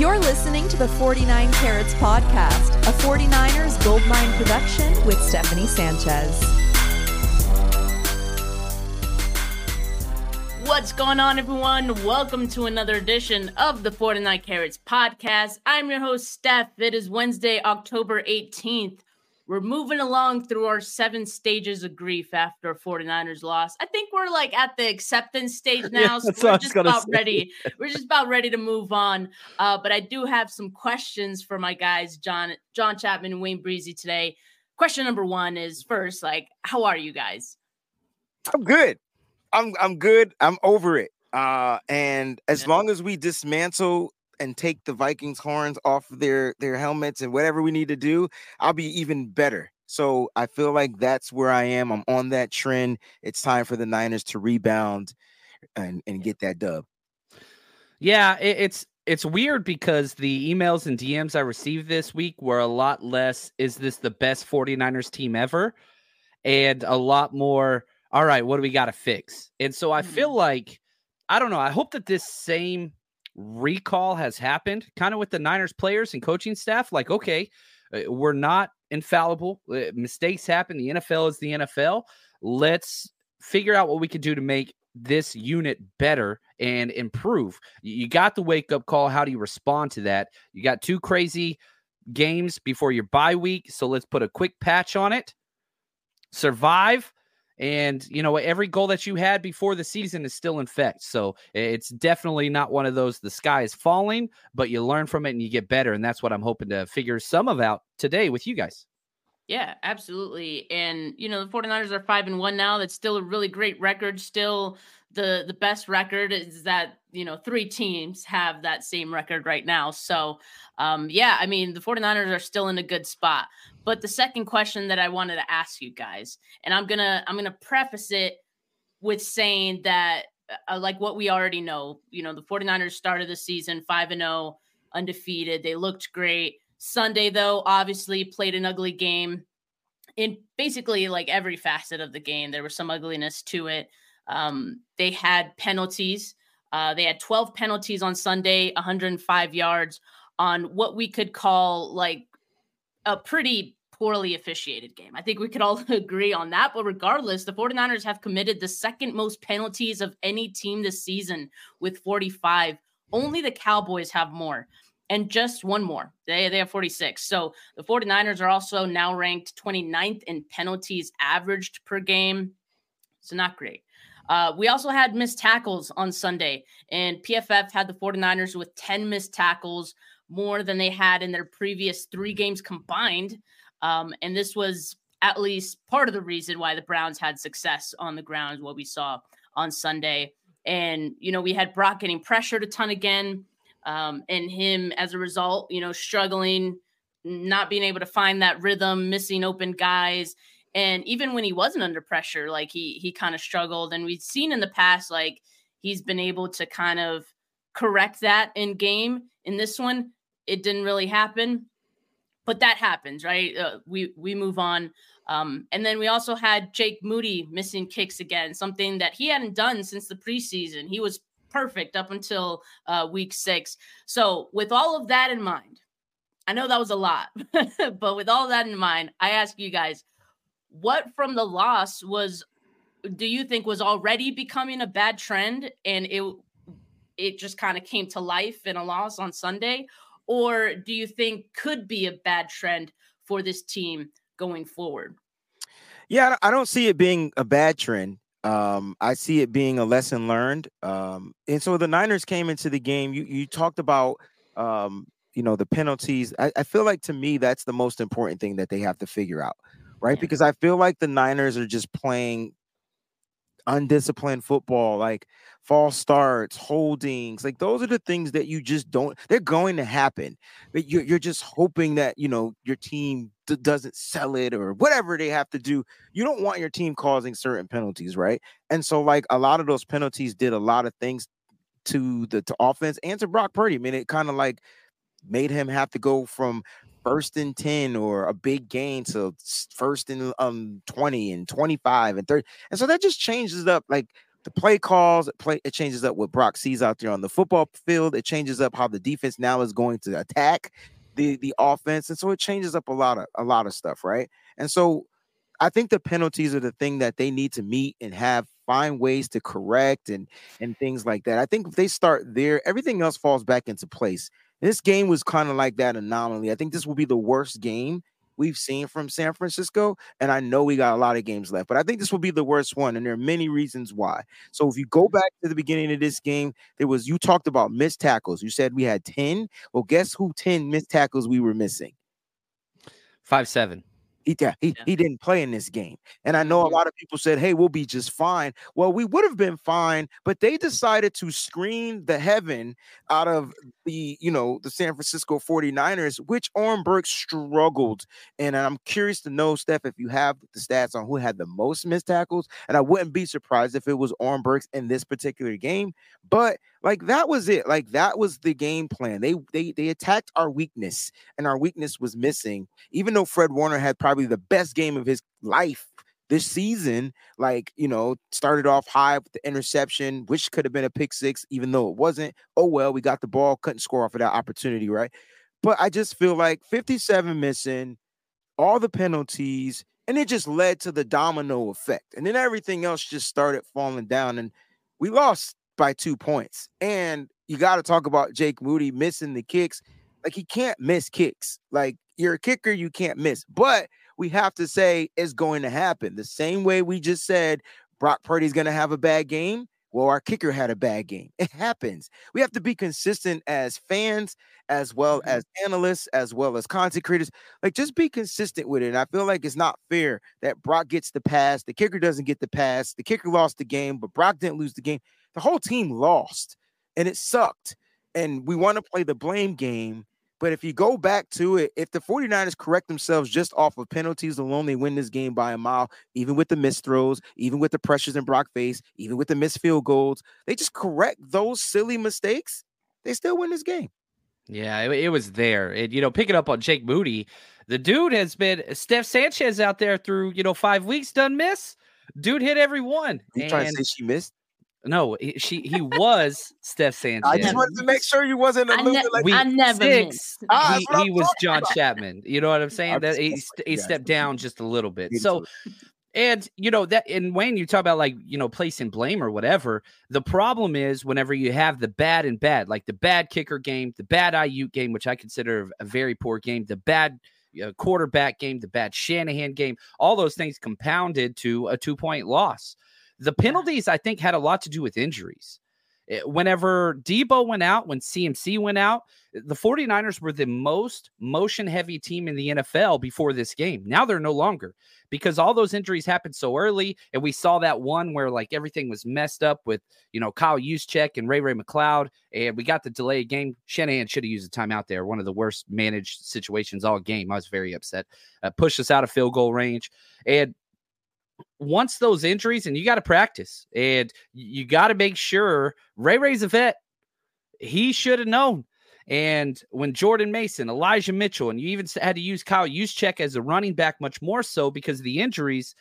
You're listening to the 49 Carats Podcast, a 49ers Goldmine production with Stephanie Sanchez. What's going on, everyone? Welcome to another edition of the 49 Carats Podcast. I'm your host, Steph. It is Wednesday, October 18th. We're moving along through our 7 stages of grief after 49ers loss. I think we're like at the acceptance stage now, so we're just about ready. We're just about ready to move on. But I do have some questions for my guys, John Chapman and Wayne Breezy today. Question number 1 is first, like, how are you guys? I'm good. I'm good. I'm over it. And as long as we dismantle and take the Vikings horns off their helmets and whatever we need to do, I'll be even better. So I feel like that's where I am. I'm on that trend. It's time for the Niners to rebound and get that dub. Yeah, it's weird because the emails and DMs I received this week were a lot less, is this the best 49ers team ever? And a lot more, all right, what do we got to fix? And so I feel like, I don't know, I hope that this same recall has happened kind of with the Niners players and coaching staff. Like, okay, we're not infallible. Mistakes happen. The NFL is the NFL. Let's figure out what we can do to make this unit better and improve. You got the wake up call. How do you respond to that? You got 2 crazy games before your bye week. So let's put a quick patch on it, survive. And, you know, every goal that you had before the season is still in effect. So it's definitely not one of those, the sky is falling, but you learn from it and you get better. And that's what I'm hoping to figure some of out today with you guys. Yeah, absolutely. And, you know, the 49ers are 5-1 now. That's still a really great record. Still the best record is that, you know, 3 teams have that same record right now. So, yeah, I mean, the 49ers are still in a good spot. But the second question that I wanted to ask you guys, and I'm going to preface it with saying that, like what we already know, you know, the 49ers started the season 5-0, undefeated. They looked great. Sunday, though, obviously played an ugly game. In basically like every facet of the game, there was some ugliness to it. They had penalties. They had 12 penalties on Sunday, 105 yards on what we could call like a pretty poorly officiated game. I think we could all agree on that. But regardless, the 49ers have committed the second most penalties of any team this season with 45. Only the Cowboys have more. And just one more. They have 46. So the 49ers are also now ranked 29th in penalties averaged per game. So not great. We also had missed tackles on Sunday. And PFF had the 49ers with 10 missed tackles, more than they had in their previous 3 games combined. And this was at least part of the reason why the Browns had success on the ground, what we saw on Sunday. And, you know, we had Brock getting pressured a ton again, and him as a result, you know, struggling, not being able to find that rhythm, missing open guys. And even when he wasn't under pressure, like he kind of struggled. And we've seen in the past, like he's been able to kind of correct that in game. In this one, it didn't really happen, but that happens, right? We move on. And then we also had Jake Moody missing kicks again, something that he hadn't done since the preseason. He was perfect up until week 6. So with all of that in mind, I know that was a lot, but with all that in mind, I ask you guys, what from the loss do you think was already becoming a bad trend and it just kind of came to life in a loss on Sunday? Or do you think could be a bad trend for this team going forward? Yeah, I don't see it being a bad trend. I see it being a lesson learned. And so the Niners came into the game. You talked about, you know, the penalties. I feel like to me, that's the most important thing that they have to figure out, right? Yeah. Because I feel like the Niners are just playing undisciplined football, like false starts, holdings, like those are the things that you just don't, they're going to happen, but you're just hoping that, you know, your team doesn't sell it or whatever they have to do. You don't want your team causing certain penalties, right? And so like a lot of those penalties did a lot of things to the offense and to Brock Purdy. I mean, it kind of like made him have to go from 1st and 10 or a big gain to 1st and 20 and 25 and 30. And so that just changes up like the play calls, it changes up what Brock sees out there on the football field. It changes up how the defense now is going to attack the offense. And so it changes up a lot of stuff, right? And so I think the penalties are the thing that they need to meet and find ways to correct and things like that. I think if they start there, everything else falls back into place. This game was kind of like that anomaly. I think this will be the worst game we've seen from San Francisco, and I know we got a lot of games left, but I think this will be the worst one, and there are many reasons why. So if you go back to the beginning of this game, you talked about missed tackles. You said we had 10. Well, guess who 10 missed tackles we were missing? 5-7. He didn't play in this game. And I know a lot of people said, hey, we'll be just fine. Well, we would have been fine, but they decided to screen the heaven out of the San Francisco 49ers, which Oren Burks struggled. And I'm curious to know, Steph, if you have the stats on who had the most missed tackles. And I wouldn't be surprised if it was Oren Burks in this particular game. But that was it. That was the game plan. They attacked our weakness, and our weakness was missing. Even though Fred Warner had probably the best game of his life this season, started off high with the interception, which could have been a pick six, even though it wasn't. Oh, well, we got the ball, couldn't score off of that opportunity, right? But I just feel like 57 missing, all the penalties, and it just led to the domino effect. And then everything else just started falling down, and we lost by 2 points. And you got to talk about Jake Moody missing the kicks. He can't miss kicks. You're a kicker, you can't miss. But we have to say it's going to happen. The same way we just said Brock Purdy's going to have a bad game. Well, our kicker had a bad game. It happens. We have to be consistent as fans, as well as analysts, as well as content creators. Just be consistent with it. And I feel like it's not fair that Brock gets the pass, the kicker doesn't get the pass, the kicker lost the game, but Brock didn't lose the game. The whole team lost, and it sucked. And we want to play the blame game. But if you go back to it, if the 49ers correct themselves just off of penalties alone, they win this game by a mile, even with the missed throws, even with the pressures in Brock's face, even with the missed field goals. They just correct those silly mistakes, they still win this game. Yeah, it was there. And, picking up on Jake Moody, the dude has been Steph Sanchez out there through, 5 weeks, done miss. Dude hit every one. You trying to say she missed? No, he was Steph Sanchez. I just wanted to make sure you wasn't alluding. I never missed. He was John Chapman. You know what I'm saying? That he stepped down just a little bit. So, and that, and Wayne, you talk about placing blame or whatever. The problem is whenever you have the bad and bad, like the bad kicker game, the bad IU game, which I consider a very poor game, the bad quarterback game, the bad Shanahan game, all those things compounded to a 2-point loss. The penalties, I think, had a lot to do with injuries. Whenever Debo went out, when CMC went out, the 49ers were the most motion-heavy team in the NFL before this game. Now they're no longer, because all those injuries happened so early, and we saw that one where, everything was messed up with, Kyle Juszczyk and Ray-Ray McCloud, and we got the delayed game. Shanahan should have used a timeout there, one of the worst managed situations all game. I was very upset. Pushed us out of field goal range, and once those injuries, and you got to practice, and you got to make sure Ray-Ray's a vet. He should have known. And when Jordan Mason, Elijah Mitchell, and you even had to use Kyle Juszczyk as a running back much more so because of the injuries,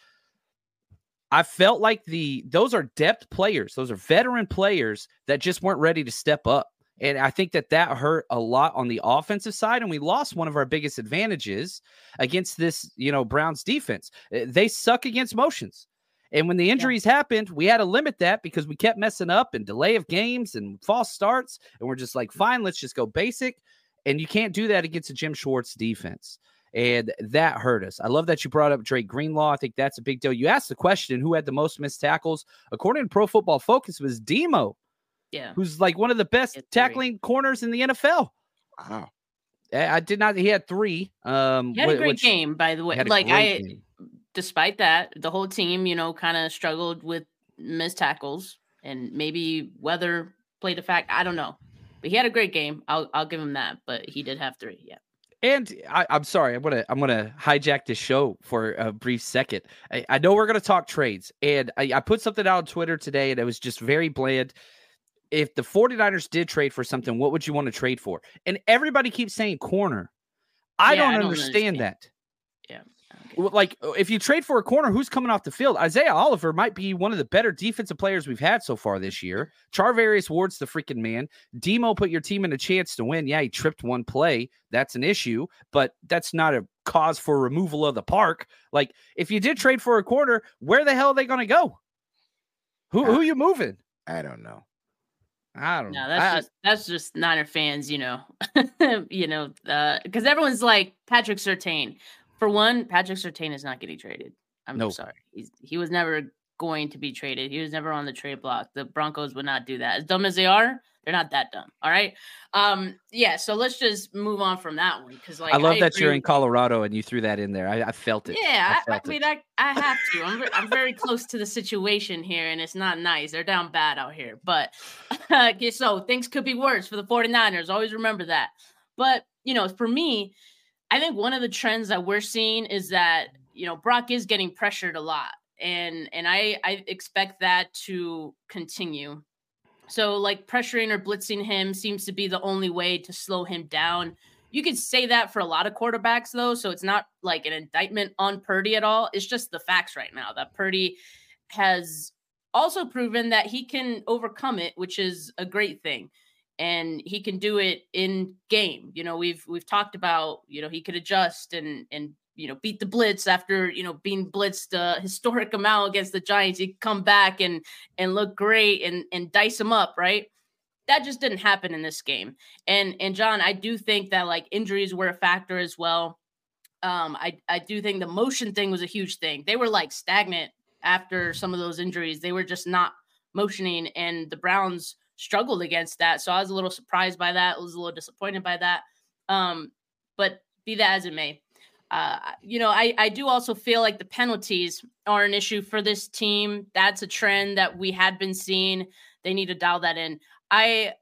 I felt like those are depth players. Those are veteran players that just weren't ready to step up. And I think that hurt a lot on the offensive side, and we lost one of our biggest advantages against this, Browns defense. They suck against motions. And when the injuries happened, we had to limit that because we kept messing up and delay of games and false starts, and we're just fine, let's just go basic. And you can't do that against a Jim Schwartz defense. And that hurt us. I love that you brought up Drake Greenlaw. I think that's a big deal. You asked the question, who had the most missed tackles? According to Pro Football Focus, it was Demo. Yeah, who's one of the best tackling corners in the NFL. Wow. I did not. He had three. He had a great game, by the way. Despite that, the whole team, kind of struggled with missed tackles, and maybe weather played a fact. I don't know, but he had a great game. I'll give him that, but he did have three. Yeah. And I'm sorry, I'm gonna hijack this show for a brief second. I know we're gonna talk trades, and I put something out on Twitter today, and it was just very bland. If the 49ers did trade for something, what would you want to trade for? And everybody keeps saying corner. I don't understand that. Yeah. Like, if you trade for a corner, who's coming off the field? Isaiah Oliver might be one of the better defensive players we've had so far this year. Charvarius Ward's the freaking man. Demo put your team in a chance to win. Yeah, he tripped one play. That's an issue, but that's not a cause for removal of the park. Like, if you did trade for a corner, where the hell are they going to go? Who are you moving? I don't know. I don't know. That's just Niner fans, because everyone's like Patrick Surtain. For one, Patrick Surtain is not getting traded. I'm sorry. He was never going to be traded. He was never on the trade block. The Broncos would not do that. As dumb as they are, they're not that dumb. All right. So let's just move on from that one. Cause like, I love that you're in Colorado and you threw that in there. I felt it. Yeah. I mean, I have to, I'm very close to the situation here and it's not nice. They're down bad out here, but so things could be worse for the 49ers. Always remember that. But for me, I think one of the trends that we're seeing is that, Brock is getting pressured a lot and I expect that to continue. So like pressuring or blitzing him seems to be the only way to slow him down. You could say that for a lot of quarterbacks though. So it's not like an indictment on Purdy at all. It's just the facts right now that Purdy has also proven that he can overcome it, which is a great thing. And he can do it in game. We've talked about, he could adjust and beat the blitz after, being blitzed a historic amount against the Giants. He'd come back and look great and dice them up, right? That just didn't happen in this game. And John, I do think that like injuries were a factor as well. I do think the motion thing was a huge thing. They were like stagnant after some of those injuries. They were just not motioning and the Browns struggled against that. So I was a little surprised by that. I was a little disappointed by that. But be that as it may, I do also feel like the penalties are an issue for this team. That's a trend that we had been seeing. They need to dial that in. I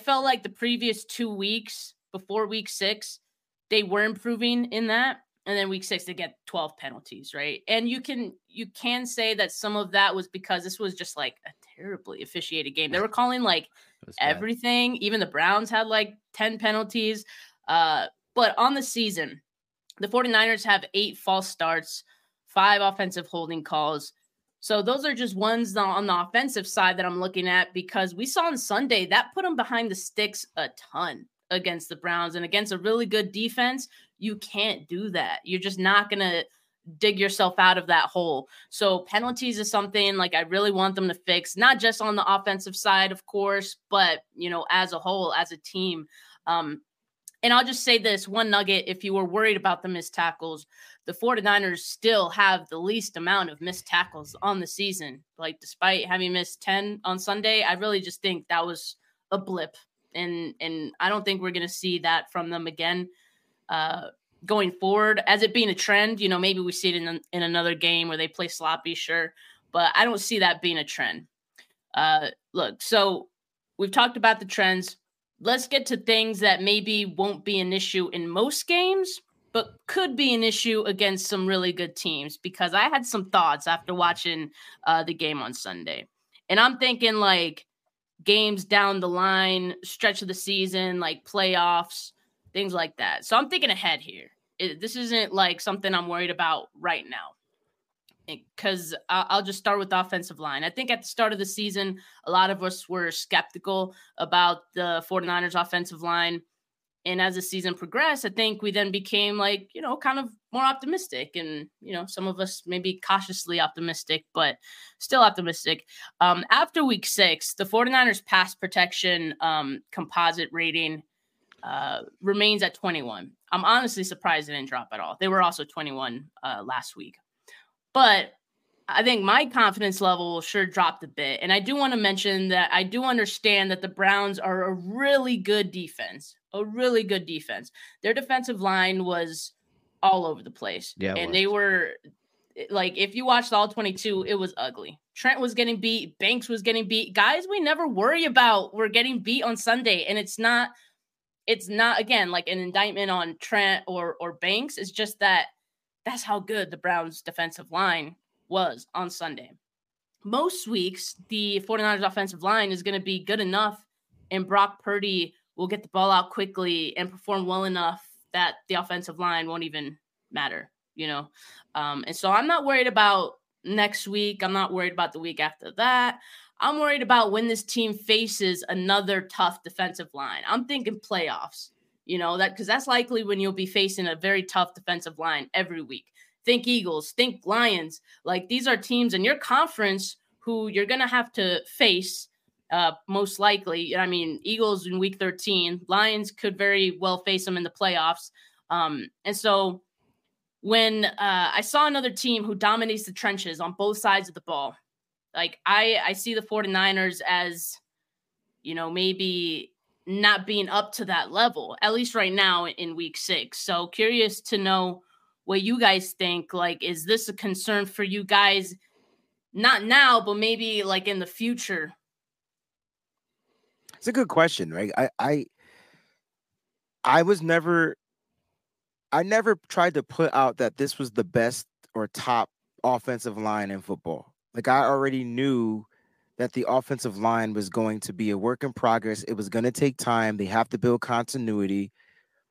felt like the previous 2 weeks before week 6, they were improving in that. And then week 6, they get 12 penalties, right? And you can say that some of that was because this was just like a terribly officiated game. They were calling like everything. Bad. Even the Browns had like 10 penalties. But on the season, the 49ers have 8 false starts, 5 offensive holding calls. So those are just ones on the offensive side that I'm looking at because we saw on Sunday that put them behind the sticks a ton against the Browns and against a really good defense. You can't do that. You're just not going to dig yourself out of that hole. So penalties is something like I really want them to fix, not just on the offensive side, of course, but, as a whole, as a team. And I'll just say this one nugget. If you were worried about the missed tackles, the 49ers still have the least amount of missed tackles on the season. Like despite having missed 10 on Sunday, I really just think that was a blip. And I don't think we're going to see that from them again. Going forward as it being a trend, maybe we see it in another game where they play sloppy, sure, but I don't see that being a trend. So we've talked about the trends. Let's get to things that maybe won't be an issue in most games, but could be an issue against some really good teams, because I had some thoughts after watching the game on Sunday. And I'm thinking like games down the line, stretch of the season, like playoffs, things like that. So I'm thinking ahead here. This isn't like something I'm worried about right now, because I'll just start with the offensive line. I think at the start of the season, a lot of us were skeptical about the 49ers offensive line. And as the season progressed, I think we then became like, kind of more optimistic and, some of us maybe cautiously optimistic, but still optimistic. After week 6, the 49ers pass protection composite rating remains at 21. I'm honestly surprised it didn't drop at all. They were also 21 last week. But I think my confidence level sure dropped a bit. And I do want to mention that I do understand that the Browns are a really good defense, Their defensive line was all over the place. Yeah, and they were like, if you watched all 22, it was ugly. Trent was getting beat. Banks was getting beat. Guys we never worry about were getting beat on Sunday. And it's not, again, like an indictment on Trent or Banks. It's just that that's how good the Browns' defensive line was on Sunday. Most weeks, the 49ers offensive line is going to be good enough, and Brock Purdy will get the ball out quickly and perform well enough that the offensive line won't even matter. you know. And so I'm not worried about next week. I'm not worried about the week after that. I'm worried about when this team faces another tough defensive line. I'm thinking playoffs, you know, that because that's likely when you'll be facing a very tough defensive line every week. Think Eagles, think Lions. Like, these are teams in your conference who you're going to have to face most likely. I mean, Eagles in week 13, Lions could very well face them in the playoffs. And so when I saw another team who dominates the trenches on both sides of the ball, like I see the 49ers as, you know, maybe not being up to that level, at least right now in week 6. So curious to know what you guys think. Like, is this a concern for you guys? Not now, but maybe like in the future. It's a good question, right? I never tried to put out that this was the best or top offensive line in football. Like, I already knew that the offensive line was going to be a work in progress. It was going to take time. They have to build continuity.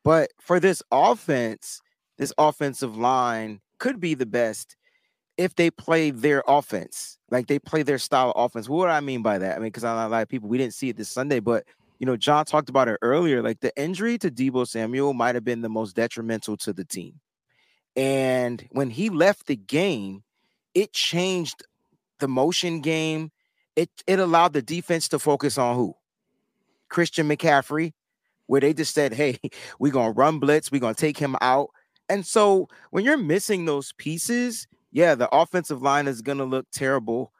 But for this offense, this offensive line could be the best if they play their offense, like they play their style of offense. What do I mean by that? I mean, because a lot of people, we didn't see it this Sunday, but, you know, John talked about it earlier. Like, the injury to Debo Samuel might have been the most detrimental to the team. And when he left the game, it changed the motion game. It allowed the defense to focus on who? Christian McCaffrey, where they just said, hey, we're going to run blitz. We're going to take him out. And so when you're missing those pieces, yeah, the offensive line is going to look terrible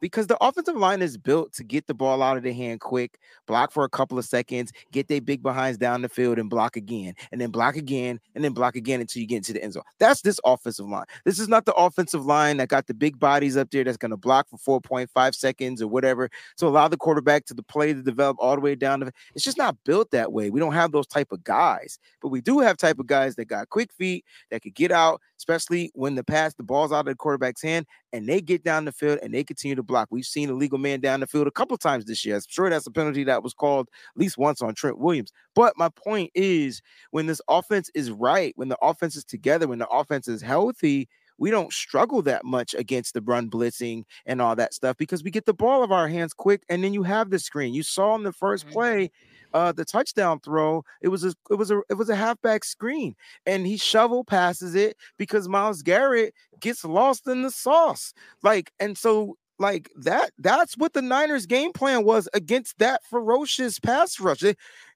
because the offensive line is built to get the ball out of their hand quick, block for a couple of seconds, get their big behinds down the field and block again, and then block again, and then block again until you get into the end zone. That's this offensive line. This is not the offensive line that got the big bodies up there that's going to block for 4.5 seconds or whatever to allow the quarterback to the play to develop all the way down. It's just not built that way. We don't have those type of guys, but we do have type of guys that got quick feet that could get out, especially when the ball's out of the quarterback's hand, and they get down the field and they continue to block. We've seen a legal man down the field a couple times this year. I'm sure that's a penalty that was called at least once on Trent Williams. But my point is, when this offense is right, when the offense is together, when the offense is healthy, we don't struggle that much against the run blitzing and all that stuff because we get the ball of our hands quick, and then you have the screen. You saw in the first play, the touchdown throw, it was a halfback screen, and he shovel passes it because Myles Garrett gets lost in the sauce. Like, and so like that's what the Niners game plan was against that ferocious pass rush.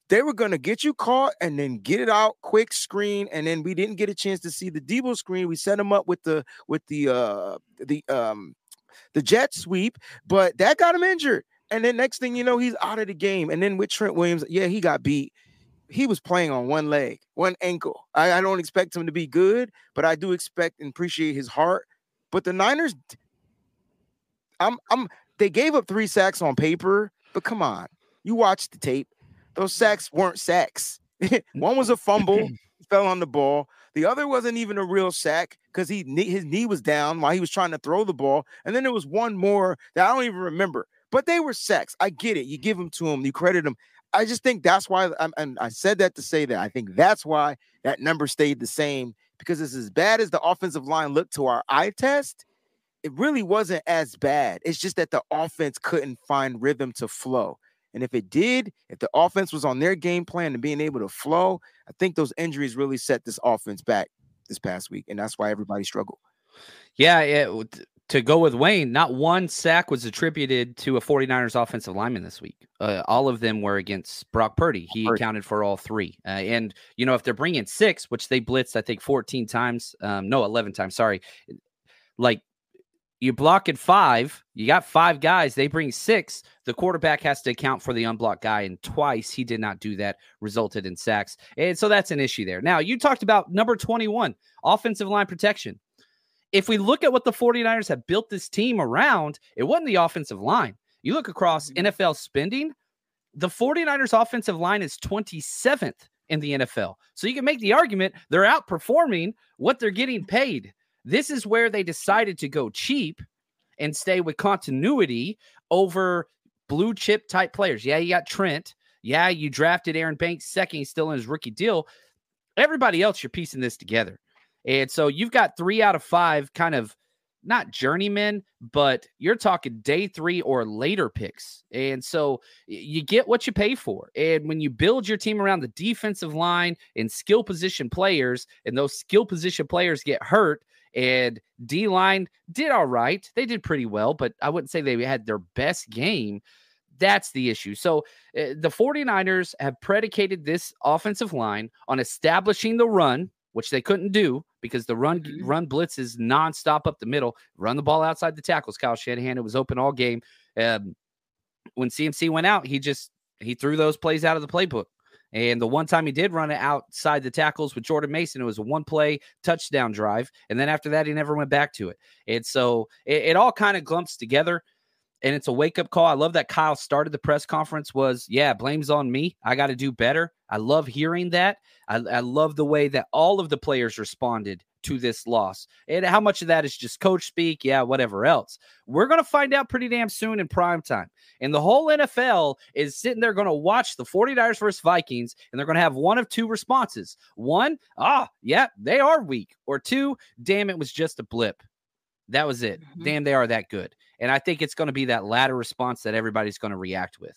They were going to get you caught and then get it out quick screen. And then we didn't get a chance to see the Debo screen. We set him up with the jet sweep, but that got him injured. And then next thing you know, he's out of the game. And then with Trent Williams, yeah, he got beat. He was playing on one leg, one ankle. I don't expect him to be good, but I do expect and appreciate his heart. But the Niners, they gave up 3 sacks on paper, but come on, you watch the tape. Those sacks weren't sacks. One was a fumble, fell on the ball. The other wasn't even a real sack because his knee was down while he was trying to throw the ball. And then there was one more that I don't even remember. But they were sacks. I get it. You give them to them. You credit them. I just think that's why, and I said that to say that, I think that's why that number stayed the same, because it's as bad as the offensive line looked to our eye test. It really wasn't as bad. It's just that the offense couldn't find rhythm to flow. And if it did, if the offense was on their game plan and being able to flow, I think those injuries really set this offense back this past week. And that's why everybody struggled. Yeah. To go with Wayne, not one sack was attributed to a 49ers offensive lineman this week. All of them were against Brock Purdy. He accounted for all 3. And, you know, if they're bringing 6, which they blitzed, I think 14 times, 11 times, sorry. Like, you block at 5, you got 5 guys, they bring 6. The quarterback has to account for the unblocked guy, and twice he did not do that, resulted in sacks. And so that's an issue there. Now, you talked about number 21, offensive line protection. If we look at what the 49ers have built this team around, it wasn't the offensive line. You look across NFL spending, the 49ers offensive line is 27th in the NFL. So you can make the argument they're outperforming what they're getting paid. This is where they decided to go cheap and stay with continuity over blue chip type players. Yeah, you got Trent. Yeah, you drafted Aaron Banks second, still in his rookie deal. Everybody else, you're piecing this together. And so you've got 3 out of 5 kind of not journeymen, but you're talking day 3 or later picks. And so you get what you pay for. And when you build your team around the defensive line and skill position players, and those skill position players get hurt, and D-line did all right. They did pretty well, but I wouldn't say they had their best game. That's the issue. So the 49ers have predicated this offensive line on establishing the run, which they couldn't do because the run blitz is nonstop up the middle. Run the ball outside the tackles. Kyle Shanahan, it was open all game. When CMC went out, he threw those plays out of the playbook. And the one time he did run it outside the tackles with Jordan Mason, it was a one-play touchdown drive. And then after that, he never went back to it. And so it all kind of clumps together. And it's a wake-up call. I love that Kyle started the press conference was, yeah, blame's on me. I got to do better. I love hearing that. I love the way that all of the players responded to this loss. And how much of that is just coach speak, yeah, whatever else. We're going to find out pretty damn soon in primetime. And the whole NFL is sitting there going to watch the 49ers versus Vikings, and they're going to have one of two responses. One, yeah, they are weak. Or two, damn, it was just a blip. That was it. Mm-hmm. Damn, they are that good. And I think it's going to be that latter response that everybody's going to react with.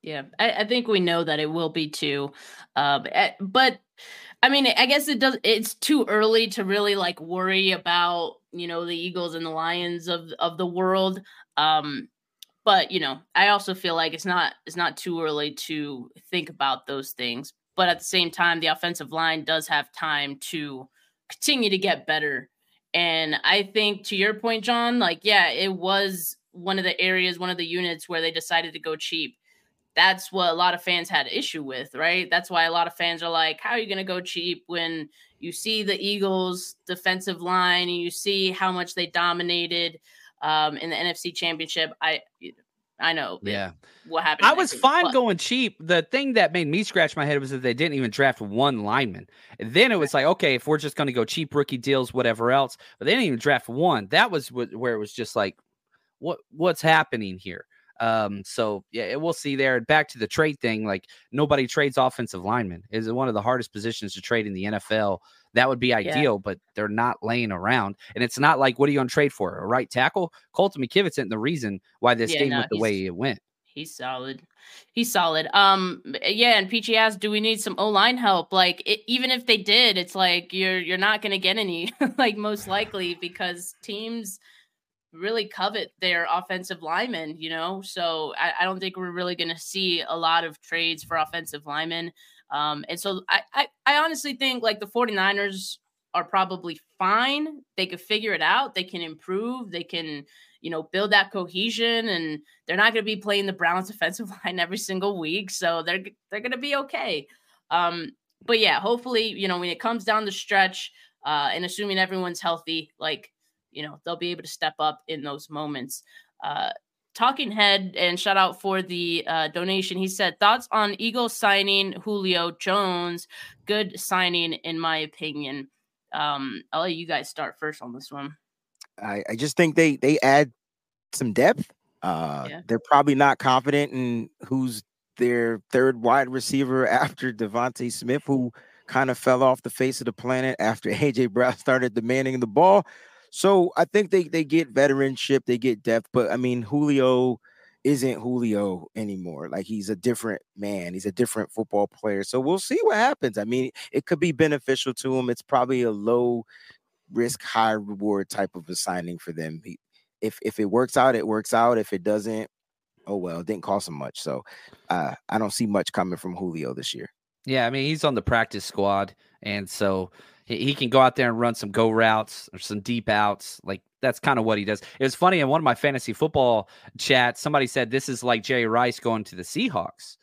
Yeah, I think we know that it will be too. But I mean, I guess it's too early to really like worry about, you know, the Eagles and the Lions of the world. But, you know, I also feel like it's not too early to think about those things. But at the same time, the offensive line does have time to continue to get better. And I think to your point, John, like, yeah, it was one of the areas, one of the units where they decided to go cheap. That's what a lot of fans had issue with, right? That's why a lot of fans are like, how are you going to go cheap when you see the Eagles defensive line and you see how much they dominated in the NFC Championship? I know. Yeah. What happened? I was fine going cheap. The thing that made me scratch my head was that they didn't even draft one lineman. And then it was like, okay, if we're just going to go cheap rookie deals, whatever else, but they didn't even draft one. That was where it was just like, what's happening here? So yeah, we'll see there. And back to the trade thing, like nobody trades offensive linemen. It's one of the hardest positions to trade in the NFL. That would be ideal, but they're not laying around. And it's not like, what are you going to trade for? A right tackle? Colton McKivitz isn't the reason why this game went the way it went. He's solid. Yeah, and Peachy asked, do we need some O-line help? Like, even if they did, it's like you're not going to get any, like most likely, because teams really covet their offensive linemen, you know? So I don't think we're really going to see a lot of trades for offensive linemen. And so I honestly think like the 49ers are probably fine. They could figure it out. They can improve. They can, you know, build that cohesion, and they're not going to be playing the Browns offensive line every single week. So they're going to be okay. But yeah, hopefully, you know, when it comes down the stretch and assuming everyone's healthy, like, you know, they'll be able to step up in those moments. Talking Head, and shout out for the donation. He said, thoughts on Eagles signing Julio Jones? Good signing, in my opinion. I'll let you guys start first on this one. I just think they add some depth. They're probably not confident in who's their third wide receiver after Devontae Smith, who kind of fell off the face of the planet after A.J. Brown started demanding the ball. So I think they get veteranship, they get depth, but I mean, Julio isn't Julio anymore. Like, he's a different man. He's a different football player. So we'll see what happens. I mean, it could be beneficial to him. It's probably a low risk, high reward type of a signing for them. If it works out, it works out. If it doesn't, oh well, it didn't cost him much. So I don't see much coming from Julio this year. Yeah, I mean, he's on the practice squad, and so he can go out there and run some go routes or some deep outs. Like, that's kind of what he does. It was funny. In one of my fantasy football chats, somebody said, this is like Jerry Rice going to the Seahawks.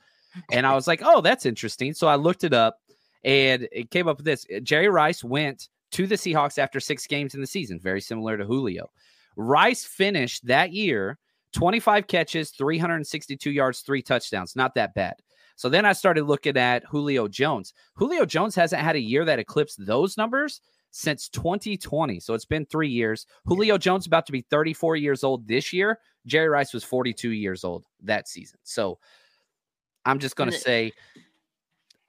And I was like, oh, that's interesting. So I looked it up, and it came up with this. Jerry Rice went to the Seahawks after 6 games in the season, very similar to Julio. Rice finished that year, 25 catches, 362 yards, 3 touchdowns. Not that bad. So then I started looking at Julio Jones. Julio Jones hasn't had a year that eclipsed those numbers since 2020. So it's been 3 years. Julio Jones about to be 34 years old this year. Jerry Rice was 42 years old that season. So I'm just going to say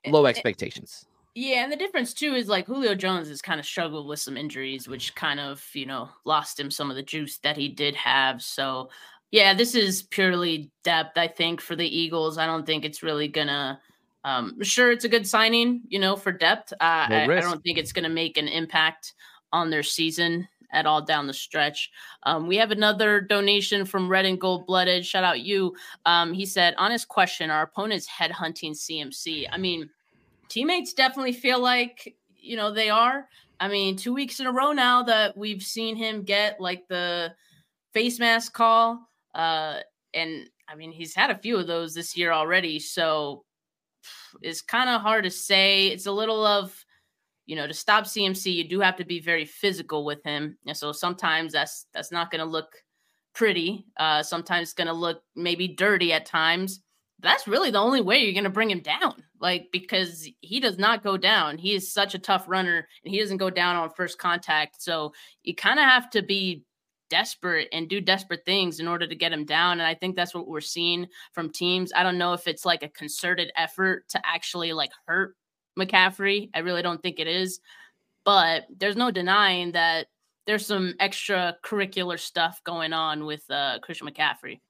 low expectations. Yeah, and the difference, too, is like Julio Jones has kind of struggled with some injuries, which kind of, you know, lost him some of the juice that he did have. So, yeah, this is purely depth, I think, for the Eagles. I don't think it's really going to sure, it's a good signing, you know, for depth. I don't think it's going to make an impact on their season at all down the stretch. We have another donation from Red and Gold Blooded. Shout out you. He said, honest question, our opponents headhunting CMC. I mean, teammates definitely feel like, you know, they are. I mean, 2 weeks in a row now that we've seen him get like the face mask call. And I mean, he's had a few of those this year already. So it's kind of hard to say. It's a little of, you know, to stop CMC, you do have to be very physical with him. And so sometimes that's not going to look pretty. Sometimes it's going to look maybe dirty at times. That's really the only way you're going to bring him down. Like, because he does not go down. He is such a tough runner and he doesn't go down on first contact. So you kind of have to be desperate and do desperate things in order to get him down. And I think that's what we're seeing from teams. I don't know if it's like a concerted effort to actually like hurt McCaffrey. I really don't think it is, but there's no denying that there's some extracurricular stuff going on with Christian McCaffrey.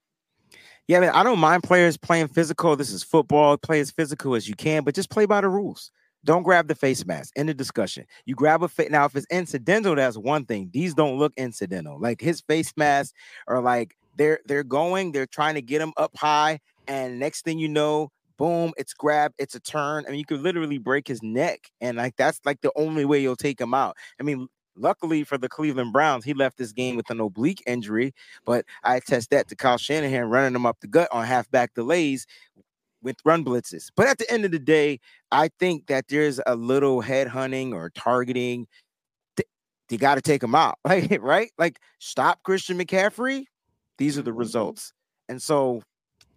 Yeah, I mean, I don't mind players playing physical. This is football. Play as physical as you can, but just play by the rules. Don't grab the face mask. End of discussion. You grab a fit. Now, if it's incidental, that's one thing. These don't look incidental. Like his face masks are like they're going. They're trying to get him up high, and next thing you know, boom, it's grab, it's a turn. I mean, you could literally break his neck. And like, that's like the only way you'll take him out. I mean, luckily for the Cleveland Browns, he left this game with an oblique injury, but I attest that to Kyle Shanahan running him up the gut on halfback delays with run blitzes. But at the end of the day, I think that there's a little head hunting or targeting. You got to take him out, like, right? Like stop Christian McCaffrey. These are the results. And so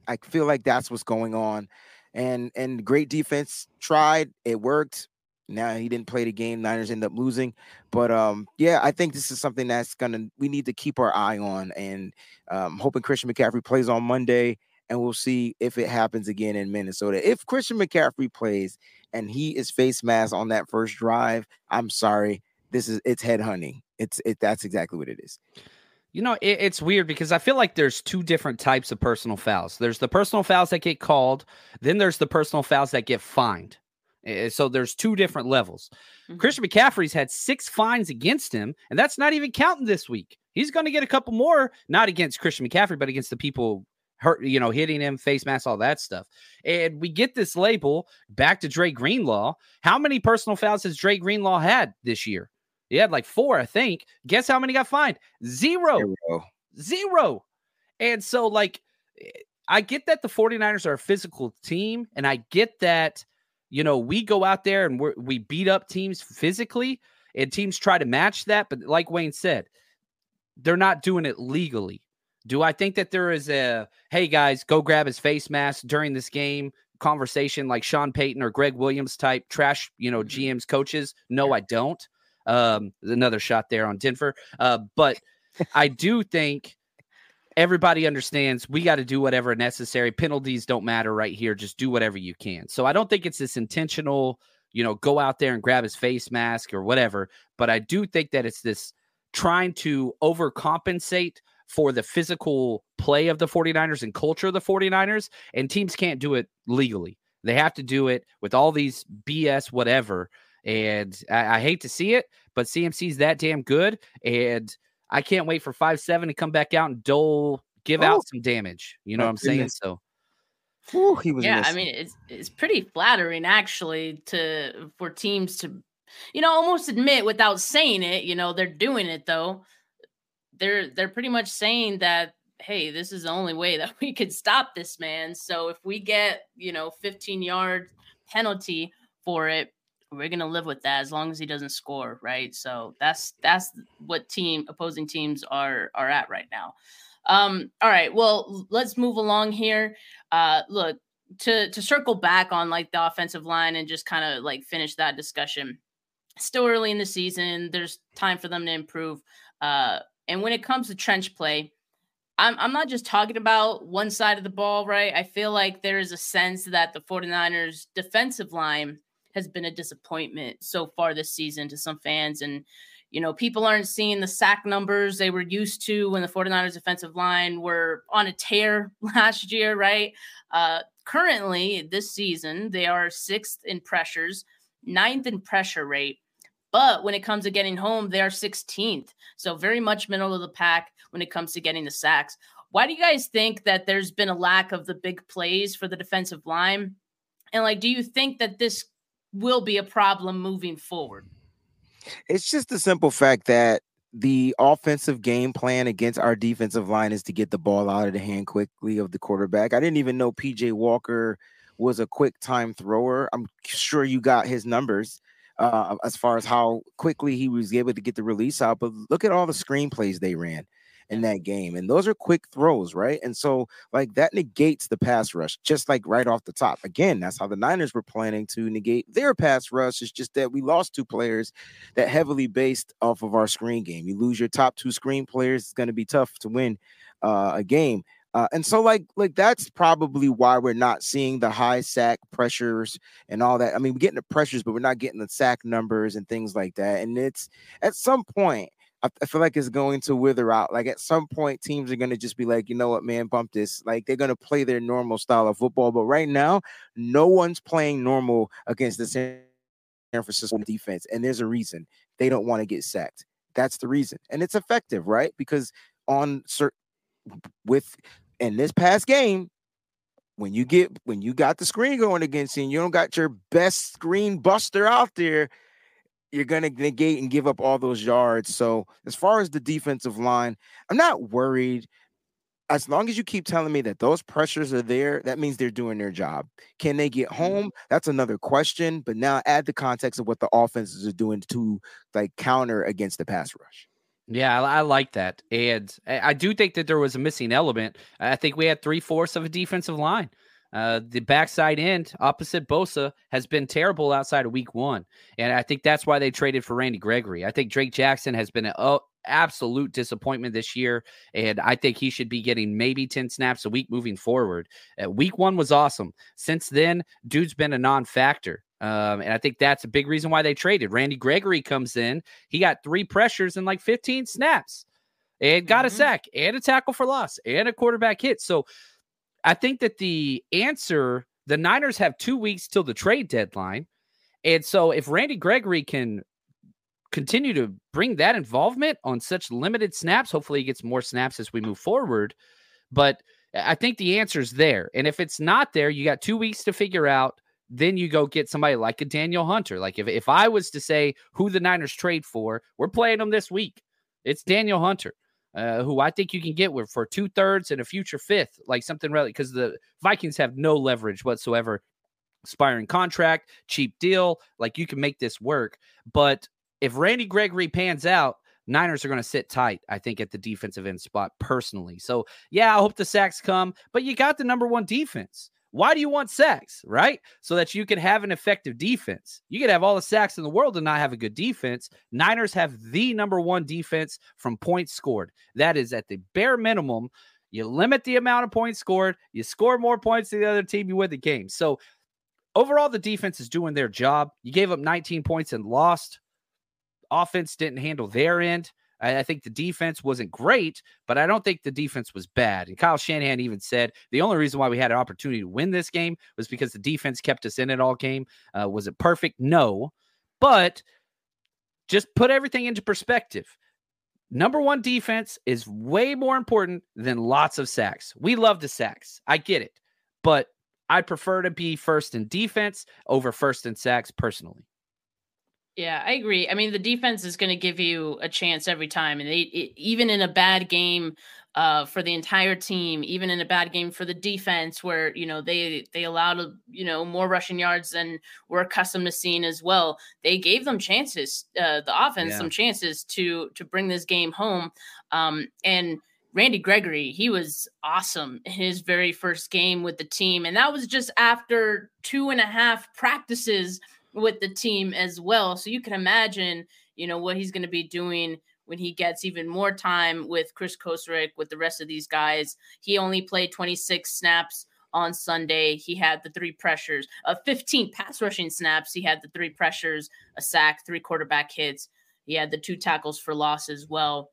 I feel like that's what's going on. And great defense tried. It worked. Now he didn't play the game. Niners end up losing. But, yeah, I think this is something that's going to – we need to keep our eye on. And hoping Christian McCaffrey plays on Monday, and we'll see if it happens again in Minnesota. If Christian McCaffrey plays and he is face mask on that first drive, I'm sorry. It's head hunting. That's exactly what it is. You know, it's weird because I feel like there's two different types of personal fouls. There's the personal fouls that get called. Then there's the personal fouls that get fined. So there's two different levels. Mm-hmm. Christian McCaffrey's had 6 fines against him, and that's not even counting this week. He's going to get a couple more, not against Christian McCaffrey, but against the people hurt, you know, hitting him, face mask, all that stuff. And we get this label back to Drake Greenlaw. How many personal fouls has Drake Greenlaw had this year? He had like 4, I think. Guess how many got fined? Zero. And so, like, I get that the 49ers are a physical team, and I get that, you know, we go out there and we beat up teams physically, and teams try to match that. But like Wayne said, they're not doing it legally. Do I think that there is a, hey, guys, go grab his face mask during this game conversation like Sean Payton or Greg Williams type trash, you know, GMs, coaches? No, I don't. Another shot there on Denver. But I do think everybody understands we got to do whatever necessary. Penalties don't matter right here. Just do whatever you can. So I don't think it's this intentional, you know, go out there and grab his face mask or whatever. But I do think that it's this trying to overcompensate for the physical play of the 49ers and culture of the 49ers, and teams can't do it legally. They have to do it with all these BS, whatever. And I hate to see it, but CMC's that damn good. And I can't wait for 5'7" to come back out and give out some damage. You know what I'm saying? So I mean, it's pretty flattering actually for teams to, you know, almost admit without saying it, you know, they're doing it though. They're pretty much saying that, hey, this is the only way that we could stop this man. So if we get, you know, 15-yard penalty for it, we're going to live with that as long as he doesn't score, right? So that's what opposing teams are at right now. All right, well, let's move along here. Look, to circle back on, like, the offensive line and just kind of, like, finish that discussion. Still early in the season. There's time for them to improve. And when it comes to trench play, I'm not just talking about one side of the ball, right? I feel like there is a sense that the 49ers defensive line has been a disappointment so far this season to some fans. And, you know, people aren't seeing the sack numbers they were used to when the 49ers offensive line were on a tear last year, right? Currently, this season, they are 6th in pressures, 9th in pressure rate. But when it comes to getting home, they are 16th. So very much middle of the pack when it comes to getting the sacks. Why do you guys think that there's been a lack of the big plays for the defensive line? And, like, do you think that this will be a problem moving forward? It's just the simple fact that the offensive game plan against our defensive line is to get the ball out of the hand quickly of the quarterback. I didn't even know PJ Walker was a quick time thrower. I'm sure you got his numbers as far as how quickly he was able to get the release out. But look at all the screenplays they ran in that game. And those are quick throws, right? And so, like, that negates the pass rush, just like right off the top. Again, that's how the Niners were planning to negate their pass rush. It's just that we lost two players that heavily based off of our screen game. You lose your top two screen players, it's going to be tough to win a game. And so, like that's probably why we're not seeing the high sack pressures and all that. I mean, we're getting the pressures, but we're not getting the sack numbers and things like that. And it's at some point, I feel like it's going to wither out. Like, at some point, teams are going to just be like, you know what, man, bump this. Like, they're going to play their normal style of football. But right now, no one's playing normal against the San Francisco defense. And there's a reason they don't want to get sacked. That's the reason. And it's effective, right? Because in this past game, when you got the screen going against you and you don't got your best screen buster out there, you're going to negate and give up all those yards. So as far as the defensive line, I'm not worried. As long as you keep telling me that those pressures are there, that means they're doing their job. Can they get home? That's another question. But now add the context of what the offenses are doing to, like, counter against the pass rush. Yeah, I like that. And I do think that there was a missing element. I think we had 3/4 of a defensive line. The backside end opposite Bosa has been terrible outside of week 1. And I think that's why they traded for Randy Gregory. I think Drake Jackson has been an absolute disappointment this year. And I think he should be getting maybe 10 snaps a week moving forward. Week 1 was awesome. Since then, dude's been a non-factor. And I think that's a big reason why they traded. Randy Gregory comes in. He got 3 pressures and like 15 snaps and got a sack and a tackle for loss and a quarterback hit. So I think that the answer, the Niners have 2 weeks till the trade deadline. And so if Randy Gregory can continue to bring that involvement on such limited snaps, hopefully he gets more snaps as we move forward. But I think the answer is there. And if it's not there, you got 2 weeks to figure out. Then you go get somebody like a Danielle Hunter. Like, if I was to say who the Niners trade for, we're playing them this week. It's Danielle Hunter. Who I think you can get with for 2/3 and a future 5th, like something really, because the Vikings have no leverage whatsoever. Expiring contract, cheap deal, like you can make this work. But if Randy Gregory pans out, Niners are going to sit tight, I think, at the defensive end spot personally. So, yeah, I hope the sacks come, but you got the number 1 defense. Why do you want sacks, right? So that you can have an effective defense. You could have all the sacks in the world and not have a good defense. Niners have the number 1 defense from points scored. That is at the bare minimum. You limit the amount of points scored. You score more points than the other team, you win the game. So overall, the defense is doing their job. You gave up 19 points and lost. Offense didn't handle their end. I think the defense wasn't great, but I don't think the defense was bad. And Kyle Shanahan even said the only reason why we had an opportunity to win this game was because the defense kept us in it all game. Was it perfect? No. But just put everything into perspective. Number 1 defense is way more important than lots of sacks. We love the sacks. I get it. But I prefer to be first in defense over first in sacks personally. Yeah, I agree. I mean, the defense is going to give you a chance every time. And even in a bad game for the entire team, even in a bad game for the defense where, you know, they allowed, you know, more rushing yards than we're accustomed to seeing as well. They gave them chances, the offense, some chances to bring this game home. And Randy Gregory, he was awesome in his very first game with the team. And that was just after 2.5 practices with the team as well. So you can imagine, you know, what he's going to be doing when he gets even more time with Chris Kosick, with the rest of these guys. He only played 26 snaps on Sunday. He had the three pressures of 15 pass rushing snaps. He had the three pressures, a sack, three quarterback hits. He had the two tackles for loss as well.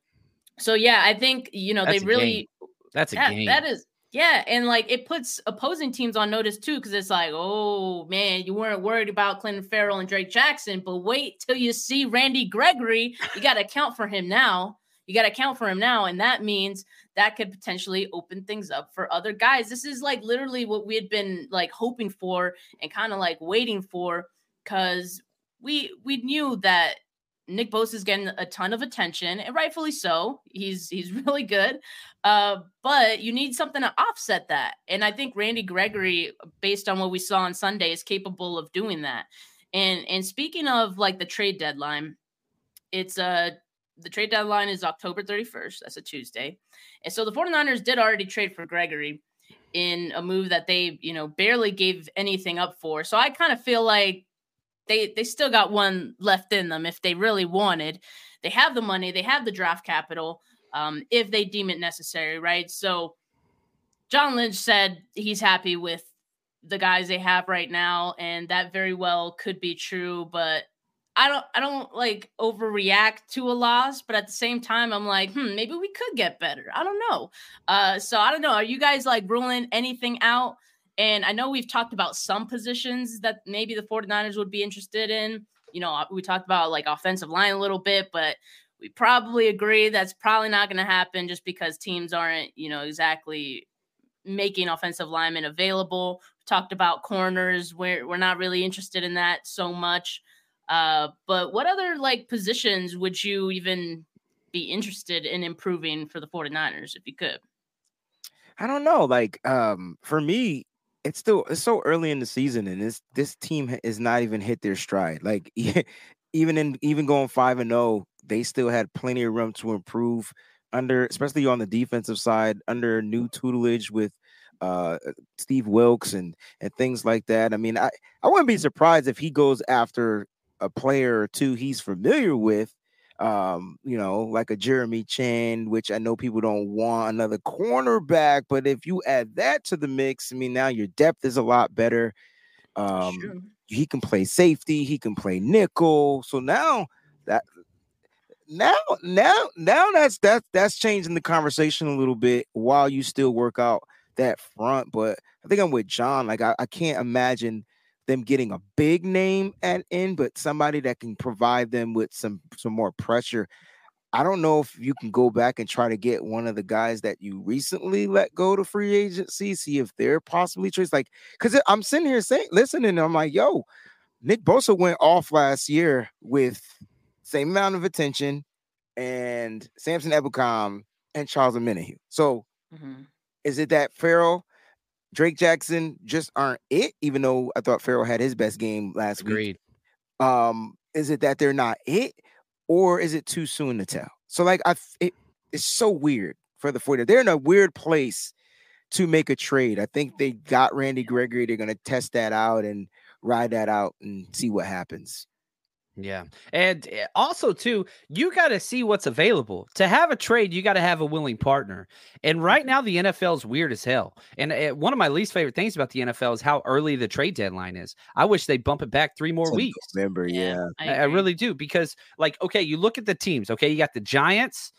So, yeah, I think, you know, that's they really – That's a game. That is – yeah, and, like, it puts opposing teams on notice, too, because it's like, oh, man, you weren't worried about Clinton Ferrell and Drake Jackson, but wait till you see Randy Gregory. You got to account for him now. And that means that could potentially open things up for other guys. This is, like, literally what we had been, like, hoping for and kind of, like, waiting for, because we knew that Nick Bosa is getting a ton of attention, and rightfully so. He's really good. But you need something to offset that. And I think Randy Gregory, based on what we saw on Sunday, is capable of doing that. And speaking of, like, the trade deadline, it's the trade deadline is October 31st. That's a Tuesday. And so the 49ers did already trade for Gregory in a move that they, you know, barely gave anything up for. So I kind of feel like They still got one left in them if they really wanted. They have the money. They have the draft capital if they deem it necessary, right? So John Lynch said he's happy with the guys they have right now, and that very well could be true. But I don't like overreact to a loss. But at the same time, I'm like, maybe we could get better. I don't know. So I don't know. Are you guys like ruling anything out? And I know we've talked about some positions that maybe the 49ers would be interested in. You know, we talked about like offensive line a little bit, but we probably agree that's probably not going to happen just because teams aren't, you know, exactly making offensive linemen available. We talked about corners where we're not really interested in that so much. But what other like positions would you even be interested in improving for the 49ers if you could? I don't know. Like for me, it's so early in the season, and this team is not even hit their stride. Like even going 5-0, they still had plenty of room to improve under, especially on the defensive side, under new tutelage with Steve Wilkes and things like that. I mean, I wouldn't be surprised if he goes after a player or two he's familiar with, you know, like a Jeremy Chin, which I know people don't want another cornerback, but if you add that to the mix, I mean, now your depth is a lot better. Sure. He can play safety. He can play nickel. So now that's changing the conversation a little bit while you still work out that front. But I think I'm with John. Like I can't imagine them getting a big name at end, but somebody that can provide them with some more pressure. I don't know if you can go back and try to get one of the guys that you recently let go to free agency, see if they're possibly trades. Like, because I'm sitting here listening, and I'm like, yo, Nick Bosa went off last year with same amount of attention and Samson Ebukam and Charles Omenihu. So is it that Ferrell, Drake Jackson just aren't it, even though I thought Ferrell had his best game last week. Is it that they're not it, or is it too soon to tell? So, like, it's so weird for the 49ers. They're in a weird place to make a trade. I think they got Randy Gregory. They're going to test that out and ride that out and see what happens. Yeah. And also, too, you got to see what's available. To have a trade, you got to have a willing partner. And right now, the NFL is weird as hell. And one of my least favorite things about the NFL is how early the trade deadline is. I wish they'd bump it back 3 more weeks. November, yeah. I really do. Because, like, okay, you look at the teams. Okay, you got the Giants.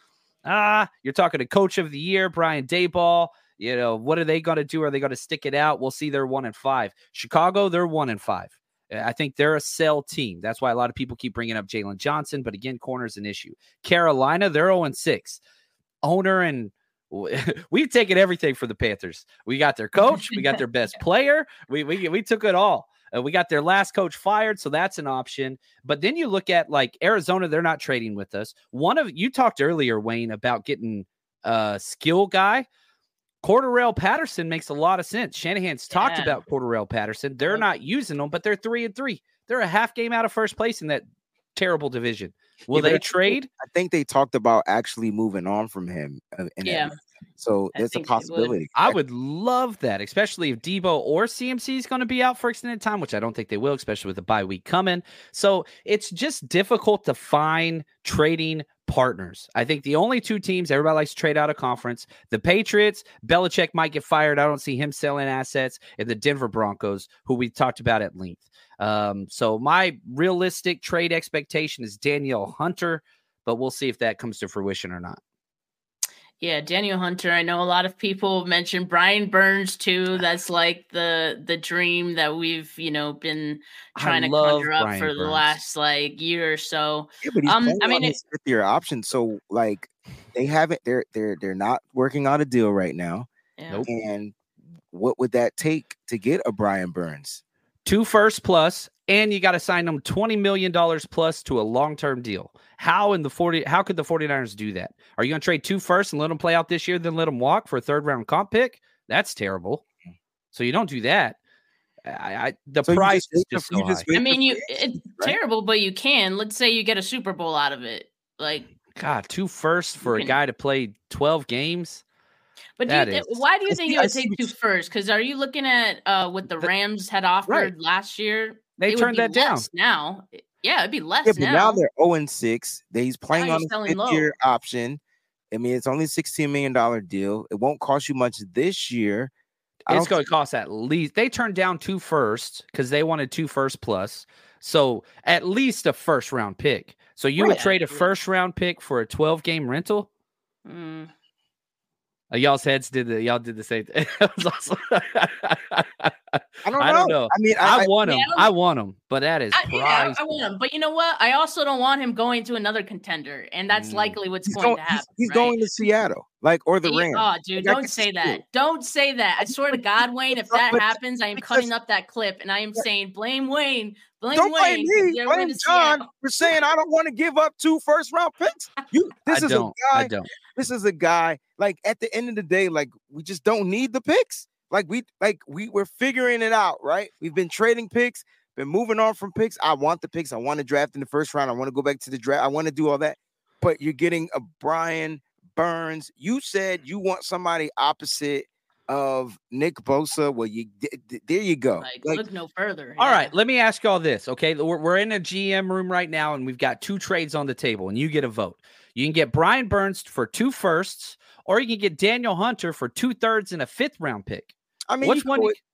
You're talking to Coach of the Year, Brian Daboll. You know, what are they going to do? Are they going to stick it out? We'll see. They're 1-5. Chicago, they're 1-5. I think they're a sell team. That's why a lot of people keep bringing up Jalen Johnson. But again, corner's an issue. Carolina, they're 0-6. Owner and we've taken everything for the Panthers. We got their coach. We got their best player. We took it all. We got their last coach fired, so that's an option. But then you look at like Arizona, they're not trading with us. You talked earlier, Wayne, about getting a skill guy. Cordarrelle Patterson makes a lot of sense. Shanahan's talked about Cordarrelle Patterson. They're not using them, but they're 3-3. They're a half game out of first place in that terrible division. Will they trade? I think they talked about actually moving on from him. So there's a possibility. I would love that, especially if Debo or CMC is going to be out for extended time, which I don't think they will, especially with the bye week coming. So it's just difficult to find trading partners. I think the only two teams everybody likes to trade out of conference, the Patriots, Belichick might get fired. I don't see him selling assets, and the Denver Broncos, who we talked about at length. So my realistic trade expectation is Danielle Hunter, but we'll see if that comes to fruition or not. Yeah, Danielle Hunter. I know a lot of people mentioned Brian Burns too. That's like the dream that we've, you know, been trying to conjure up for the last like year or so. Yeah, but he's I mean, it's with your option. So like they haven't. They're not working on a deal right now. Yeah. Nope. And what would that take to get a Brian Burns? 2 firsts plus, and you got to sign them $20 million plus to a long-term deal. How could the 49ers do that? Are you going to trade 2 firsts and let them play out this year, then let them walk for a third-round comp pick? That's terrible. So you don't do that. Price is just so high. I mean, it's terrible, but you can. Let's say you get a Super Bowl out of it. Like, God, 2 firsts for a guy to play 12 games? But why do you think it would take 2 firsts? Because are you looking at what the Rams had offered last year? They turned that down. Now, it'd be less now. Now they're 0-6. He's playing on a 5-year option. I mean, it's only $16 million deal. It won't cost you much this year. It's going to cost at least. They turned down 2 firsts because they wanted 2 firsts plus. So at least a first round pick. So you would trade a first round pick for a 12-game rental. Hmm. Y'all's heads did the same thing. I don't know. I mean, I want him. I want him. But that is I want him. But you know what? I also don't want him going to another contender, and that's likely what's going to happen. He's going to Seattle, or the Rams. Oh, dude, don't say that. Don't say that. I swear to God, Wayne, if that happens, I am cutting up that clip, and I am saying, blame Wayne. Don't blame me. Blame John for saying I don't want to give up 2 first-round picks. This is a guy. Like at the end of the day, like we just don't need the picks. We're figuring it out, right? We've been trading picks, been moving on from picks. I want the picks. I want to draft in the first round. I want to go back to the draft. I want to do all that. But you're getting a Brian Burns. You said you want somebody opposite of Nick Bosa. Well, there you go. Look no further. All right, let me ask y'all this. Okay, we're in a GM room right now, and we've got 2 trades on the table, and you get a vote. You can get Brian Burns for 2 firsts, or you can get Danielle Hunter for 2 thirds and a 5th-round pick. I mean,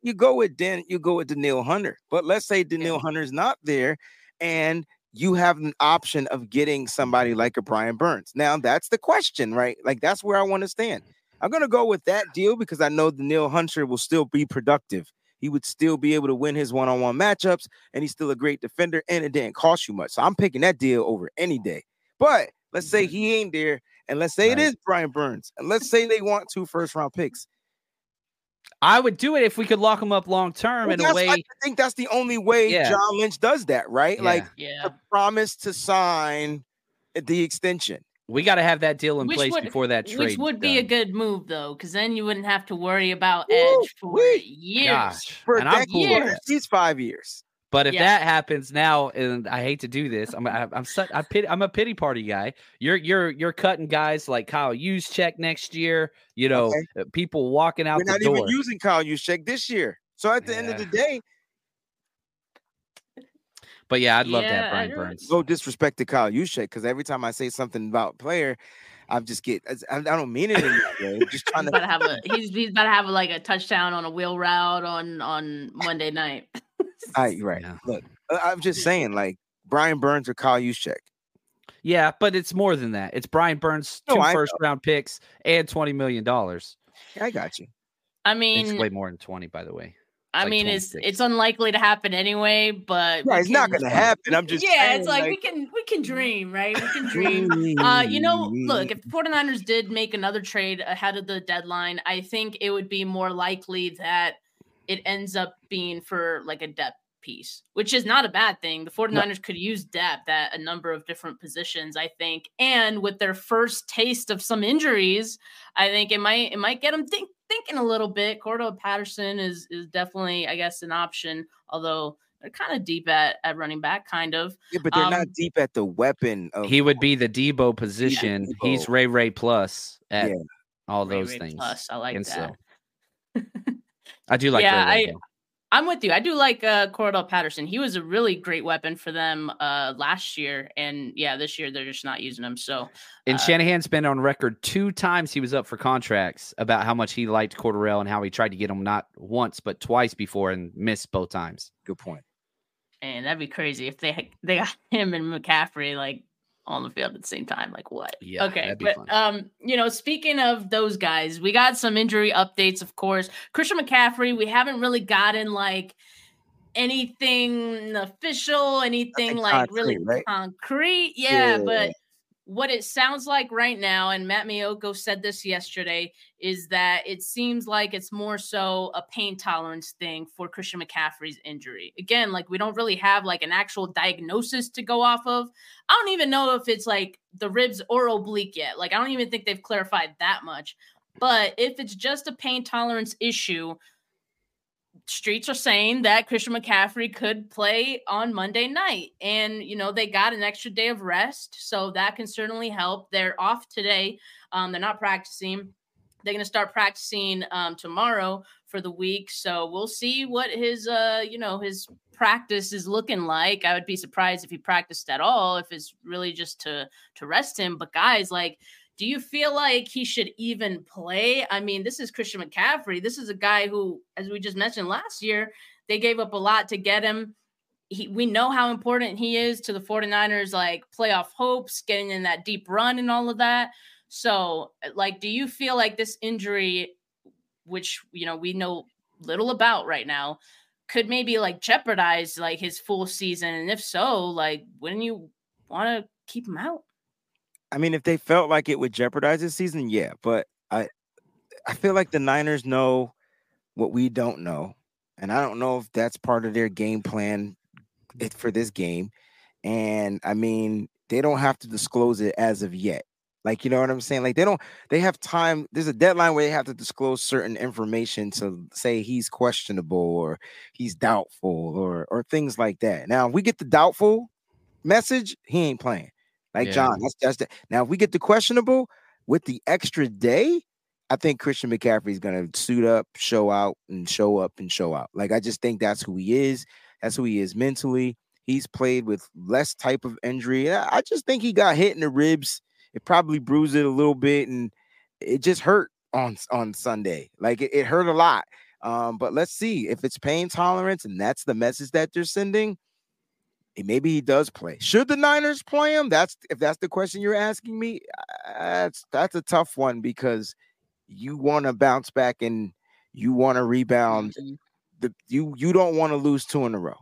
you go with Danielle Hunter, but let's say Danielle Hunter's not there, and you have an option of getting somebody like a Brian Burns. Now that's the question, right? Like that's where I want to stand. I'm going to go with that deal because I know Danielle Hunter will still be productive. He would still be able to win his one-on-one matchups, and he's still a great defender, and it didn't cost you much. So I'm picking that deal over any day. But let's say he ain't there, and let's say it is Brian Burns, and let's say they want 2 first-round picks. I would do it if we could lock him up long-term in a way. I think that's the only way John Lynch does that, right? Yeah. A promise to sign the extension. We got to have that deal in place before that trade. Which would be a good move, though, because then you wouldn't have to worry about Edge for years. Gosh. And I'm cool with that. These 5 years. But if that happens now, and I hate to do this, I'm a pity party guy. You're cutting guys like Kyle Juszczyk next year. You know, people walking out the door. We're not even using Kyle Juszczyk this year. So at the end of the day. But I'd love to have Brian Burns. Go disrespect to Kyle Juszczyk because every time I say something about a player, I don't mean it in that way. I'm just trying to have he's about to have like a touchdown on a wheel route on Monday night. Right. Yeah. Look, I'm just saying, like Brian Burns or Kyle Juszczyk. Yeah, but it's more than that. It's Brian Burns, 2 first-round picks, and $20 million. I got you. I mean, it's way more than 20, by the way. It's unlikely to happen anyway, but it's not going to happen. I'm just saying, it's like we can dream, right? We can dream. You know, look, if the 49ers did make another trade ahead of the deadline, I think it would be more likely that it ends up being for like a depth piece, which is not a bad thing. The 49ers could use depth at a number of different positions, I think. And with their first taste of some injuries, I think it might get them thinking a little bit. Cordarrelle Patterson is definitely, I guess, an option, although they're kind of deep at running back, kind of. Yeah, but they're not deep at the weapon. He would be the Debo position. Yeah, Debo. He's Ray-Ray plus at all those Ray-Ray things. Plus, I like that. I do like Ray-Ray. I'm with you. I do like Cordarrelle Patterson. He was a really great weapon for them last year. And yeah, this year they're just not using him. So, and Shanahan's been on record two times he was up for contracts about how much he liked Cordarrelle and how he tried to get him not once, but twice before and missed both times. Good point. And that'd be crazy if they got him and McCaffrey like on the field at the same time. Like what? Yeah, okay. But fun. You know, speaking of those guys, we got some injury updates, of course. Christian McCaffrey, we haven't really gotten like anything official, anything nothing like concrete, really right? Concrete. Yeah, but what it sounds like right now, and Matt Miyoko said this yesterday, is that it seems like it's more so a pain tolerance thing for Christian McCaffrey's injury. Again, like we don't really have like an actual diagnosis to go off of. I don't even know if it's like the ribs or oblique yet. Like I don't even think they've clarified that much. But if it's just a pain tolerance issue, streets are saying that Christian McCaffrey could play on Monday night, and you know they got an extra day of rest, so that can certainly help. They're off today; they're not practicing. They're going to start practicing tomorrow for the week, so we'll see what his his practice is looking like. I would be surprised if he practiced at all, if it's really just to rest him. But guys, like, do you feel like he should even play? I mean, this is Christian McCaffrey. This is a guy who, as we just mentioned last year, they gave up a lot to get him. We know how important he is to the 49ers, like playoff hopes, getting in that deep run and all of that. So, like, do you feel like this injury, which, you know, we know little about right now, could maybe like jeopardize like his full season? And if so, like, wouldn't you want to keep him out? I mean, if they felt like it would jeopardize this season, yeah. But I feel like the Niners know what we don't know. And I don't know if that's part of their game plan for this game. And, I mean, they don't have to disclose it as of yet. Like, you know what I'm saying? Like, they have time. There's a deadline where they have to disclose certain information to say he's questionable or he's doubtful or things like that. Now, if we get the doubtful message, he ain't playing. Like, yeah. John, that's that. Now, if we get the questionable with the extra day, I think Christian McCaffrey is going to suit up, show out, and show up and show out. Like, I just think that's who he is. That's who he is mentally. He's played with less type of injury. I just think he got hit in the ribs. It probably bruised it a little bit, and it just hurt on Sunday. Like, it hurt a lot. But let's see if it's pain tolerance, and that's the message that they're sending. Maybe he does play. Should the Niners play him? If that's the question you're asking me, that's a tough one, because you want to bounce back and you want to rebound. You don't want to lose two in a row.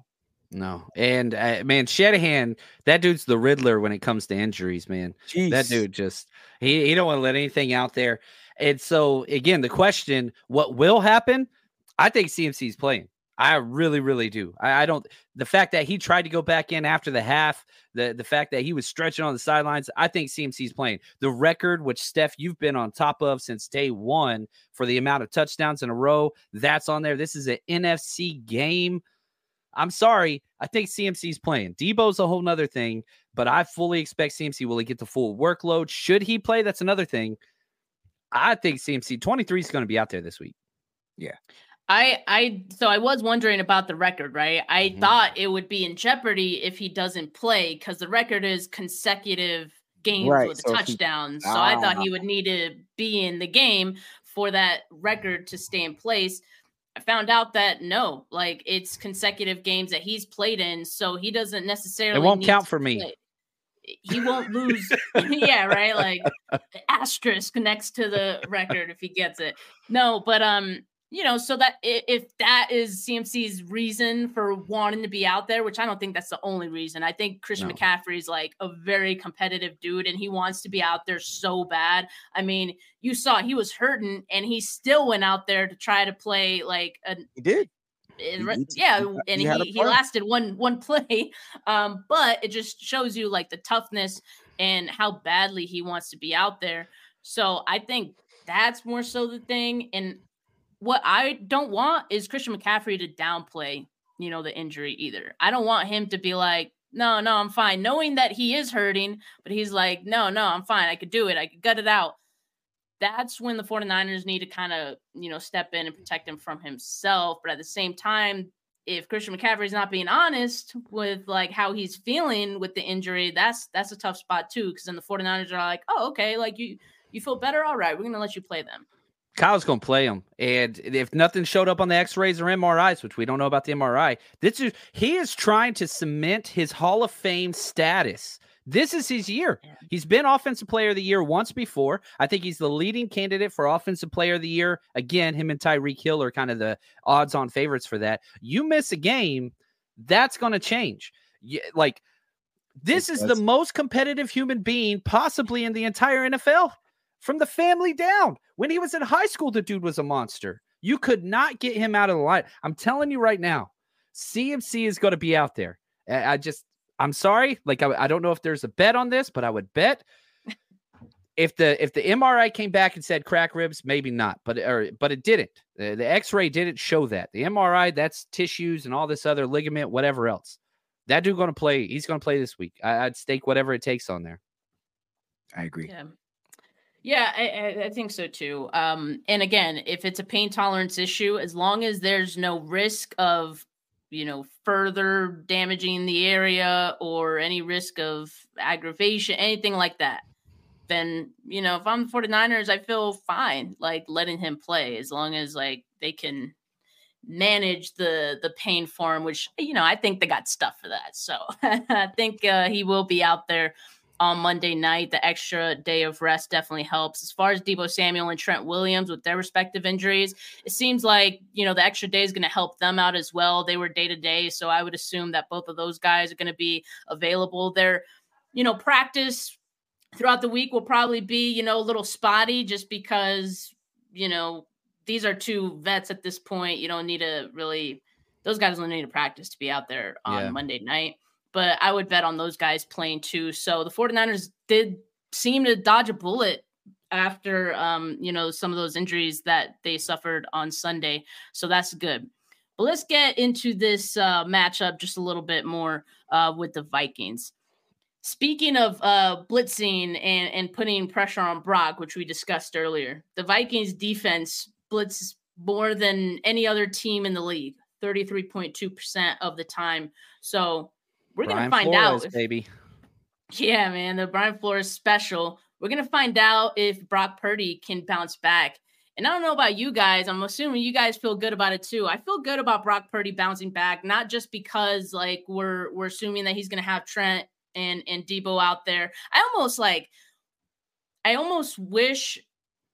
No. And man, Shanahan, that dude's the Riddler when it comes to injuries, man. Jeez. That dude just, he don't want to let anything out there. And so again, the question, what will happen? I think CMC's playing. I really, really do. I don't. The fact that he tried to go back in after the half, the fact that he was stretching on the sidelines, I think CMC's playing. The record, which, Steph, you've been on top of since day one for the amount of touchdowns in a row, that's on there. This is an NFC game. I'm sorry. I think CMC's playing. Debo's a whole nother thing, but I fully expect CMC. Will he get the full workload? Should he play? That's another thing. I think CMC 23 is going to be out there this week. Yeah. So I was wondering about the record, right? I thought it would be in jeopardy if he doesn't play, because the record is consecutive games with a touchdown. So I thought he would need to be in the game for that record to stay in place. I found out that no, like it's consecutive games that he's played in, so he doesn't necessarily. It won't count for me. He won't lose. Yeah, right. Like asterisk next to the record if he gets it. No, but you know, so that if that is CMC's reason for wanting to be out there, which I don't think that's the only reason. I think Christian McCaffrey is like a very competitive dude, and he wants to be out there so bad. I mean, you saw he was hurting, and he still went out there to try to play like a. He did. And he lasted one play, but it just shows you like the toughness and how badly he wants to be out there. So I think that's more so the thing, and. What I don't want is Christian McCaffrey to downplay, you know, the injury either. I don't want him to be like, no, I'm fine. Knowing that he is hurting, but he's like, no, I'm fine. I could do it. I could gut it out. that's when the 49ers need to kind of, you know, step in and protect him from himself. But at the same time, if Christian McCaffrey's not being honest with like how he's feeling with the injury, that's a tough spot too. Cause then the 49ers are like, oh, okay. Like you feel better. All right. We're going to let you play them. Kyle's going to play him. And if nothing showed up on the x-rays or MRIs, which we don't know about the MRI, he is trying to cement his Hall of Fame status. This is his year. He's been Offensive Player of the Year once before. I think he's the leading candidate for Offensive Player of the Year. Again, him and Tyreek Hill are kind of the odds-on favorites for that. You miss a game, that's going to change. Like, this is the most competitive human being possibly in the entire NFL. From the family down. When he was in high school, the dude was a monster. You could not get him out of the line. I'm telling you right now, CMC is going to be out there. I'm sorry. Like, I don't know if there's a bet on this, but I would bet if the MRI came back and said crack ribs, maybe not, but it didn't. The x-ray didn't show that. The MRI, that's tissues and all this other ligament, whatever else. That dude going to play. He's going to play this week. I'd stake whatever it takes on there. I agree. Yeah. Yeah, I think so too. And again, if it's a pain tolerance issue, as long as there's no risk of, you know, further damaging the area or any risk of aggravation, anything like that, then, you know, if I'm the 49ers, I feel fine, like letting him play as long as like they can manage the pain for him, which, you know, I think they got stuff for that. So I think he will be out there on Monday night. The extra day of rest definitely helps. As far as Debo Samuel and Trent Williams with their respective injuries, it seems like, you know, the extra day is going to help them out as well. They were day-to-day, so I would assume that both of those guys are going to be available. Their, you know, practice throughout the week will probably be, you know, a little spotty just because, you know, these are two vets at this point. You don't need to really – those guys don't need to practice to be out there on Monday night. But I would bet on those guys playing too. So the 49ers did seem to dodge a bullet after, you know, some of those injuries that they suffered on Sunday. So that's good. But let's get into this matchup just a little bit more with the Vikings. Speaking of blitzing and putting pressure on Brock, which we discussed earlier, the Vikings defense blitzes more than any other team in the league, 33.2% of the time. So we're going to find out, baby. Yeah, man, the Brian Flores special. We're going to find out if Brock Purdy can bounce back. And I don't know about you guys. I'm assuming you guys feel good about it too. I feel good about Brock Purdy bouncing back, not just because like we're assuming that he's going to have Trent and Debo out there. I almost wish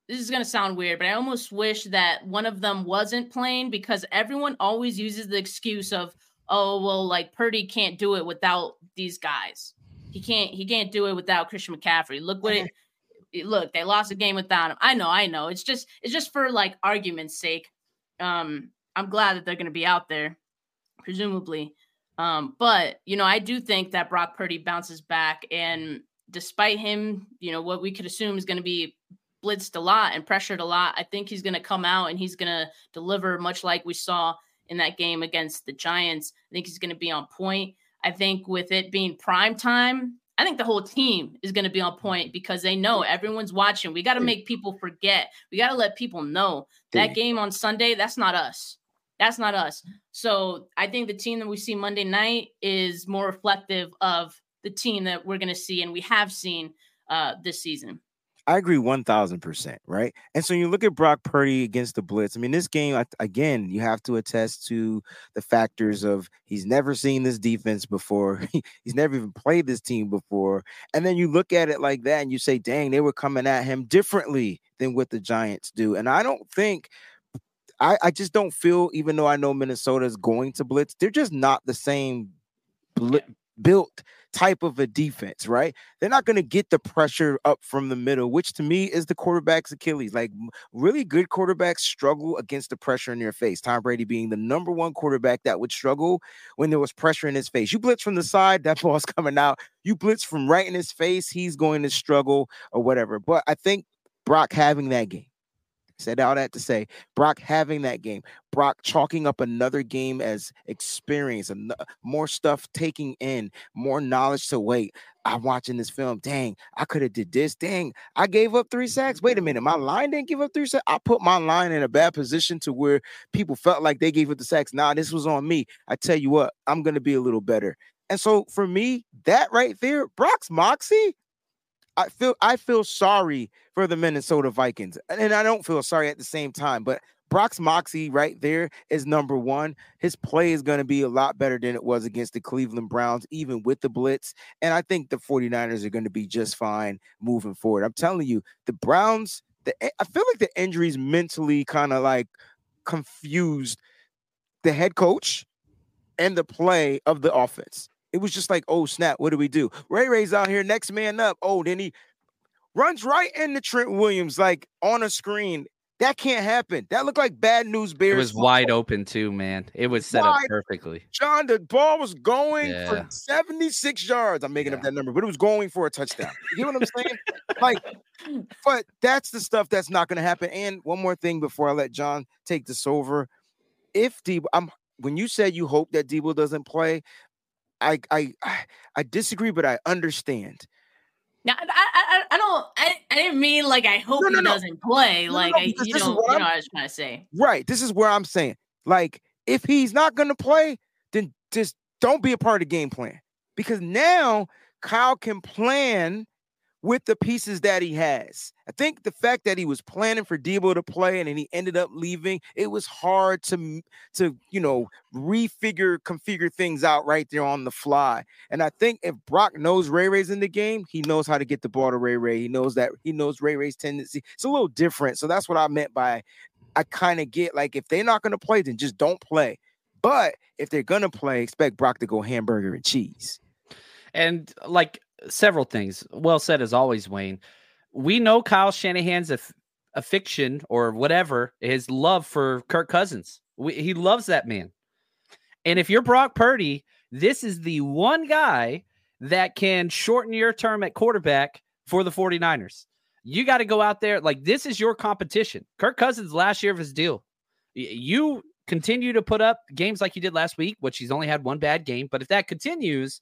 this is going to sound weird, but I almost wish that one of them wasn't playing, because everyone always uses the excuse of, oh, well, like Purdy can't do it without these guys. He can't do it without Christian McCaffrey. Look, they lost a game without him. I know. It's just for like argument's sake. I'm glad that they're going to be out there, presumably. But, you know, I do think that Brock Purdy bounces back, and despite him, you know, what we could assume is going to be blitzed a lot and pressured a lot, I think he's going to come out and he's going to deliver, much like we saw in that game against the Giants. I think he's going to be on point. I think with it being prime time, I think the whole team is going to be on point because they know everyone's watching. We got to make people forget. We got to let people know that game on Sunday, that's not us. So I think the team that we see Monday night is more reflective of the team that we're going to see and we have seen this season. I agree 1,000%, right? And so you look at Brock Purdy against the blitz. I mean, this game, again, you have to attest to the factors of he's never seen this defense before. He's never even played this team before. And then you look at it like that and you say, dang, they were coming at him differently than what the Giants do. And I don't think – I just don't feel, even though I know Minnesota is going to blitz, they're just not the same built type of a defense, right? They're not going to get the pressure up from the middle, which to me is the quarterback's Achilles. Like, really good quarterbacks struggle against the pressure in their face. Tom Brady being the number one quarterback that would struggle when there was pressure in his face. You blitz from the side, that ball's coming out. You blitz from right in his face, he's going to struggle or whatever. But I think Brock having that game, Said all that to say, Brock having that game, Brock chalking up another game as experience, and more stuff taking in, more knowledge to wait. I'm watching this film. Dang, I could have did this. Dang, I gave up 3 sacks. Wait a minute, my line didn't give up 3 sacks. I put my line in a bad position to where people felt like they gave up the sacks. Nah, this was on me. I tell you what, I'm going to be a little better. And so for me, that right there, Brock's moxie, I feel sorry for the Minnesota Vikings, and I don't feel sorry at the same time, but Brock's moxie right there is number one. His play is going to be a lot better than it was against the Cleveland Browns, even with the blitz, and I think the 49ers are going to be just fine moving forward. I'm telling you, the Browns, I feel like the injuries mentally kind of like confused the head coach and the play of the offense. It was just like, oh, snap, what do we do? Ray-Ray's out here, next man up. Oh, then he runs right into Trent Williams, like, on a screen. That can't happen. That looked like bad news bears. It was wide open, too, man. It was set up perfectly. John, the ball was going for 76 yards. I'm making up that number, but it was going for a touchdown. You know what I'm saying? But that's the stuff that's not going to happen. And one more thing before I let John take this over. When you said you hope that Debo doesn't play, I disagree, but I understand. Now, I didn't mean like I hope he doesn't play. I was trying to say. Right. This is where I'm saying, like, if he's not going to play, then just don't be a part of the game plan. Because now Kyle can plan with the pieces that he has. I think the fact that he was planning for Debo to play and then he ended up leaving, it was hard to configure things out right there on the fly. And I think if Brock knows Ray-Ray's in the game, he knows how to get the ball to Ray-Ray. He knows Ray-Ray's tendency. It's a little different. So that's what I meant by I kind of get like, if they're not going to play, then just don't play. But if they're going to play, expect Brock to go hamburger and cheese. And several things. Well said as always, Wayne. We know Kyle Shanahan's affection or whatever, his love for Kirk Cousins. He loves that man. And if you're Brock Purdy, this is the one guy that can shorten your term at quarterback for the 49ers. You got to go out there. Like, this is your competition. Kirk Cousins, last year of his deal. You continue to put up games like you did last week, which he's only had one bad game. But if that continues,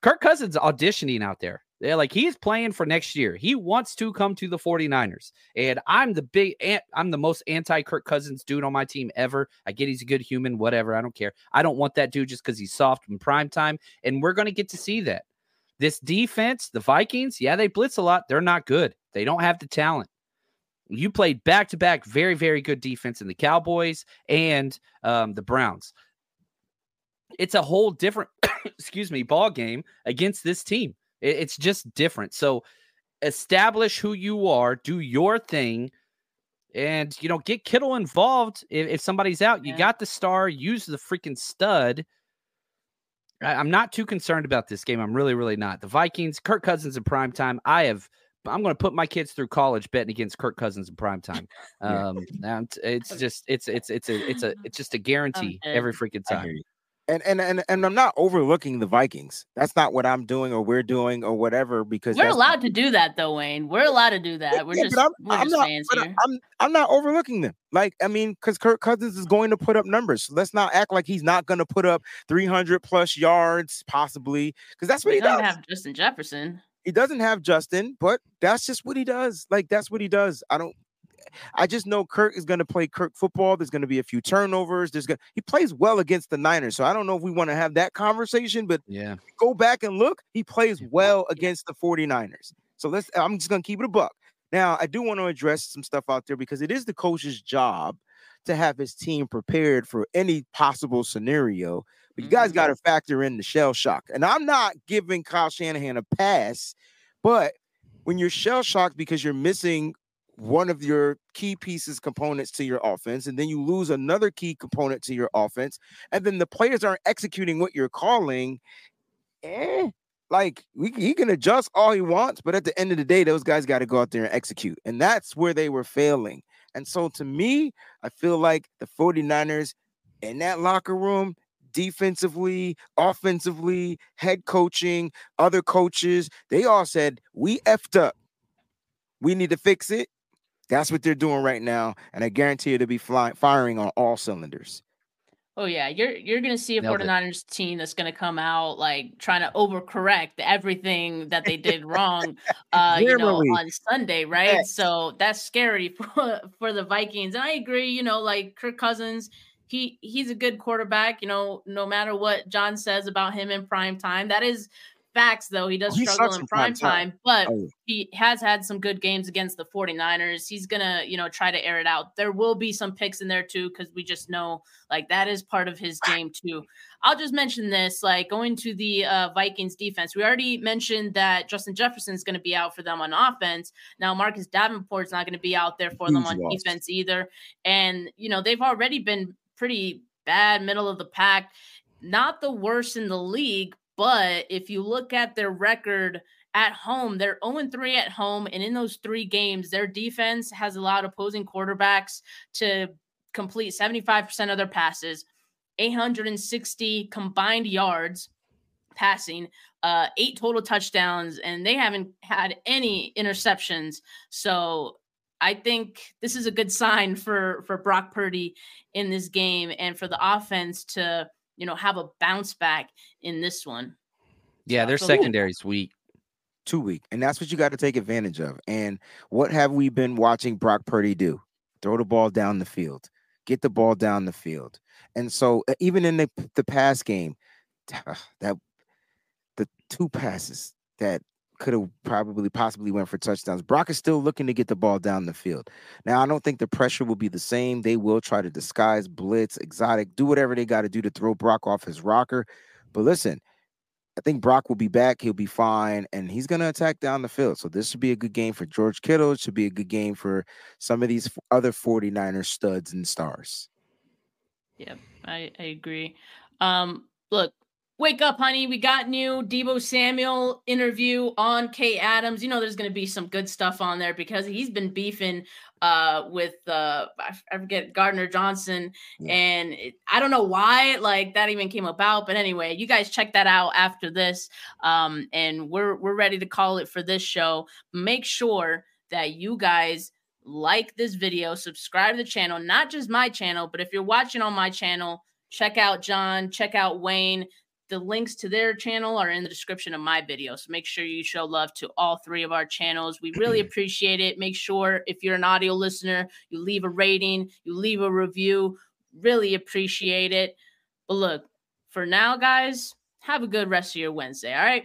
Kirk Cousins auditioning out there. They're like, he's playing for next year. He wants to come to the 49ers. And I'm the most anti-Kirk Cousins dude on my team ever. I get he's a good human, whatever. I don't care. I don't want that dude just because he's soft in prime time. And we're going to get to see that. This defense, the Vikings, they blitz a lot. They're not good. They don't have the talent. You played back-to-back very, very good defense in the Cowboys and the Browns. It's a whole different ball game against this team. It's just different. So establish who you are, do your thing, and get Kittle involved. If somebody's out, you got the star, use the freaking stud. I'm not too concerned about this game. I'm really, really not. The Vikings, Kirk Cousins in primetime. I'm going to put my kids through college betting against Kirk Cousins in primetime. It's just a guarantee every freaking time. And I'm not overlooking the Vikings. That's not what I'm doing or we're doing or whatever, because we're allowed to do that though, Wayne. We're allowed to do that. I'm not overlooking them. Because Kirk Cousins is going to put up numbers. So let's not act like he's not going to put up 300 plus yards possibly, because that's what he does. He doesn't have Justin Jefferson. He doesn't have Justin, but that's just what he does. That's what he does. I just know Kirk is going to play Kirk football. There's going to be a few turnovers. He plays well against the Niners, so I don't know if we want to have that conversation, but go back and look. He plays well against the 49ers. So I'm just going to keep it a buck. Now, I do want to address some stuff out there because it is the coach's job to have his team prepared for any possible scenario, but you guys got to factor in the shell shock. And I'm not giving Kyle Shanahan a pass, but when you're shell shocked because you're missing one of your key pieces, components to your offense, and then you lose another key component to your offense, and then the players aren't executing what you're calling, he can adjust all he wants, but at the end of the day, those guys got to go out there and execute, and that's where they were failing. And so to me, I feel like the 49ers in that locker room, defensively, offensively, head coaching, other coaches, they all said, we effed up. We need to fix it. That's what they're doing right now, and I guarantee it'll be firing on all cylinders. Oh, yeah. You're going to see a 49ers team that's going to come out like trying to overcorrect everything that they did wrong, on Sunday, right? Yes. So that's scary for the Vikings. And I agree, like Kirk Cousins, he's a good quarterback, no matter what John says about him in prime time. That is facts, though. He does struggle in prime time, but he has had some good games against the 49ers. He's going to, try to air it out. There will be some picks in there, too, because we just know, that is part of his game, too. I'll just mention this, going to the Vikings defense. We already mentioned that Justin Jefferson is going to be out for them on offense. Now, Marcus Davenport's not going to be out there for them on defense either. And, they've already been pretty bad, middle of the pack. Not the worst in the league, but if you look at their record at home, they're 0-3 at home. And in those three games, their defense has allowed opposing quarterbacks to complete 75% of their passes, 860 combined yards passing, 8 total touchdowns, and they haven't had any interceptions. So I think this is a good sign for Brock Purdy in this game and for the offense to have a bounce back in this one. Yeah, their secondary's weak. Too weak. And that's what you got to take advantage of. And what have we been watching Brock Purdy do? Throw the ball down the field. Get the ball down the field. And so even in the pass game, the two passes that could have possibly went for touchdowns, Brock is still looking to get the ball down the field. Now, I don't think the pressure will be the same. They will try to disguise, blitz, exotic, do whatever they got to do to throw Brock off his rocker. But listen, I think Brock will be back. He'll be fine, and he's going to attack down the field. So this should be a good game for George Kittle. It should be a good game for some of these other 49er studs and stars. Yeah, I agree. Look, wake up, honey. We got new Debo Samuel interview on K Adams. There's going to be some good stuff on there because he's been beefing with I forget, Gardner Johnson. Yeah. And I don't know why that even came about. But anyway, you guys check that out after this. And we're ready to call it for this show. Make sure that you guys like this video, subscribe to the channel, not just my channel, but if you're watching on my channel, check out John, check out Wayne. The links to their channel are in the description of my video. So make sure you show love to all three of our channels. We really appreciate it. Make sure if you're an audio listener, you leave a rating, you leave a review. Really appreciate it. But look, for now, guys, have a good rest of your Wednesday. All right.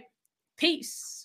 Peace.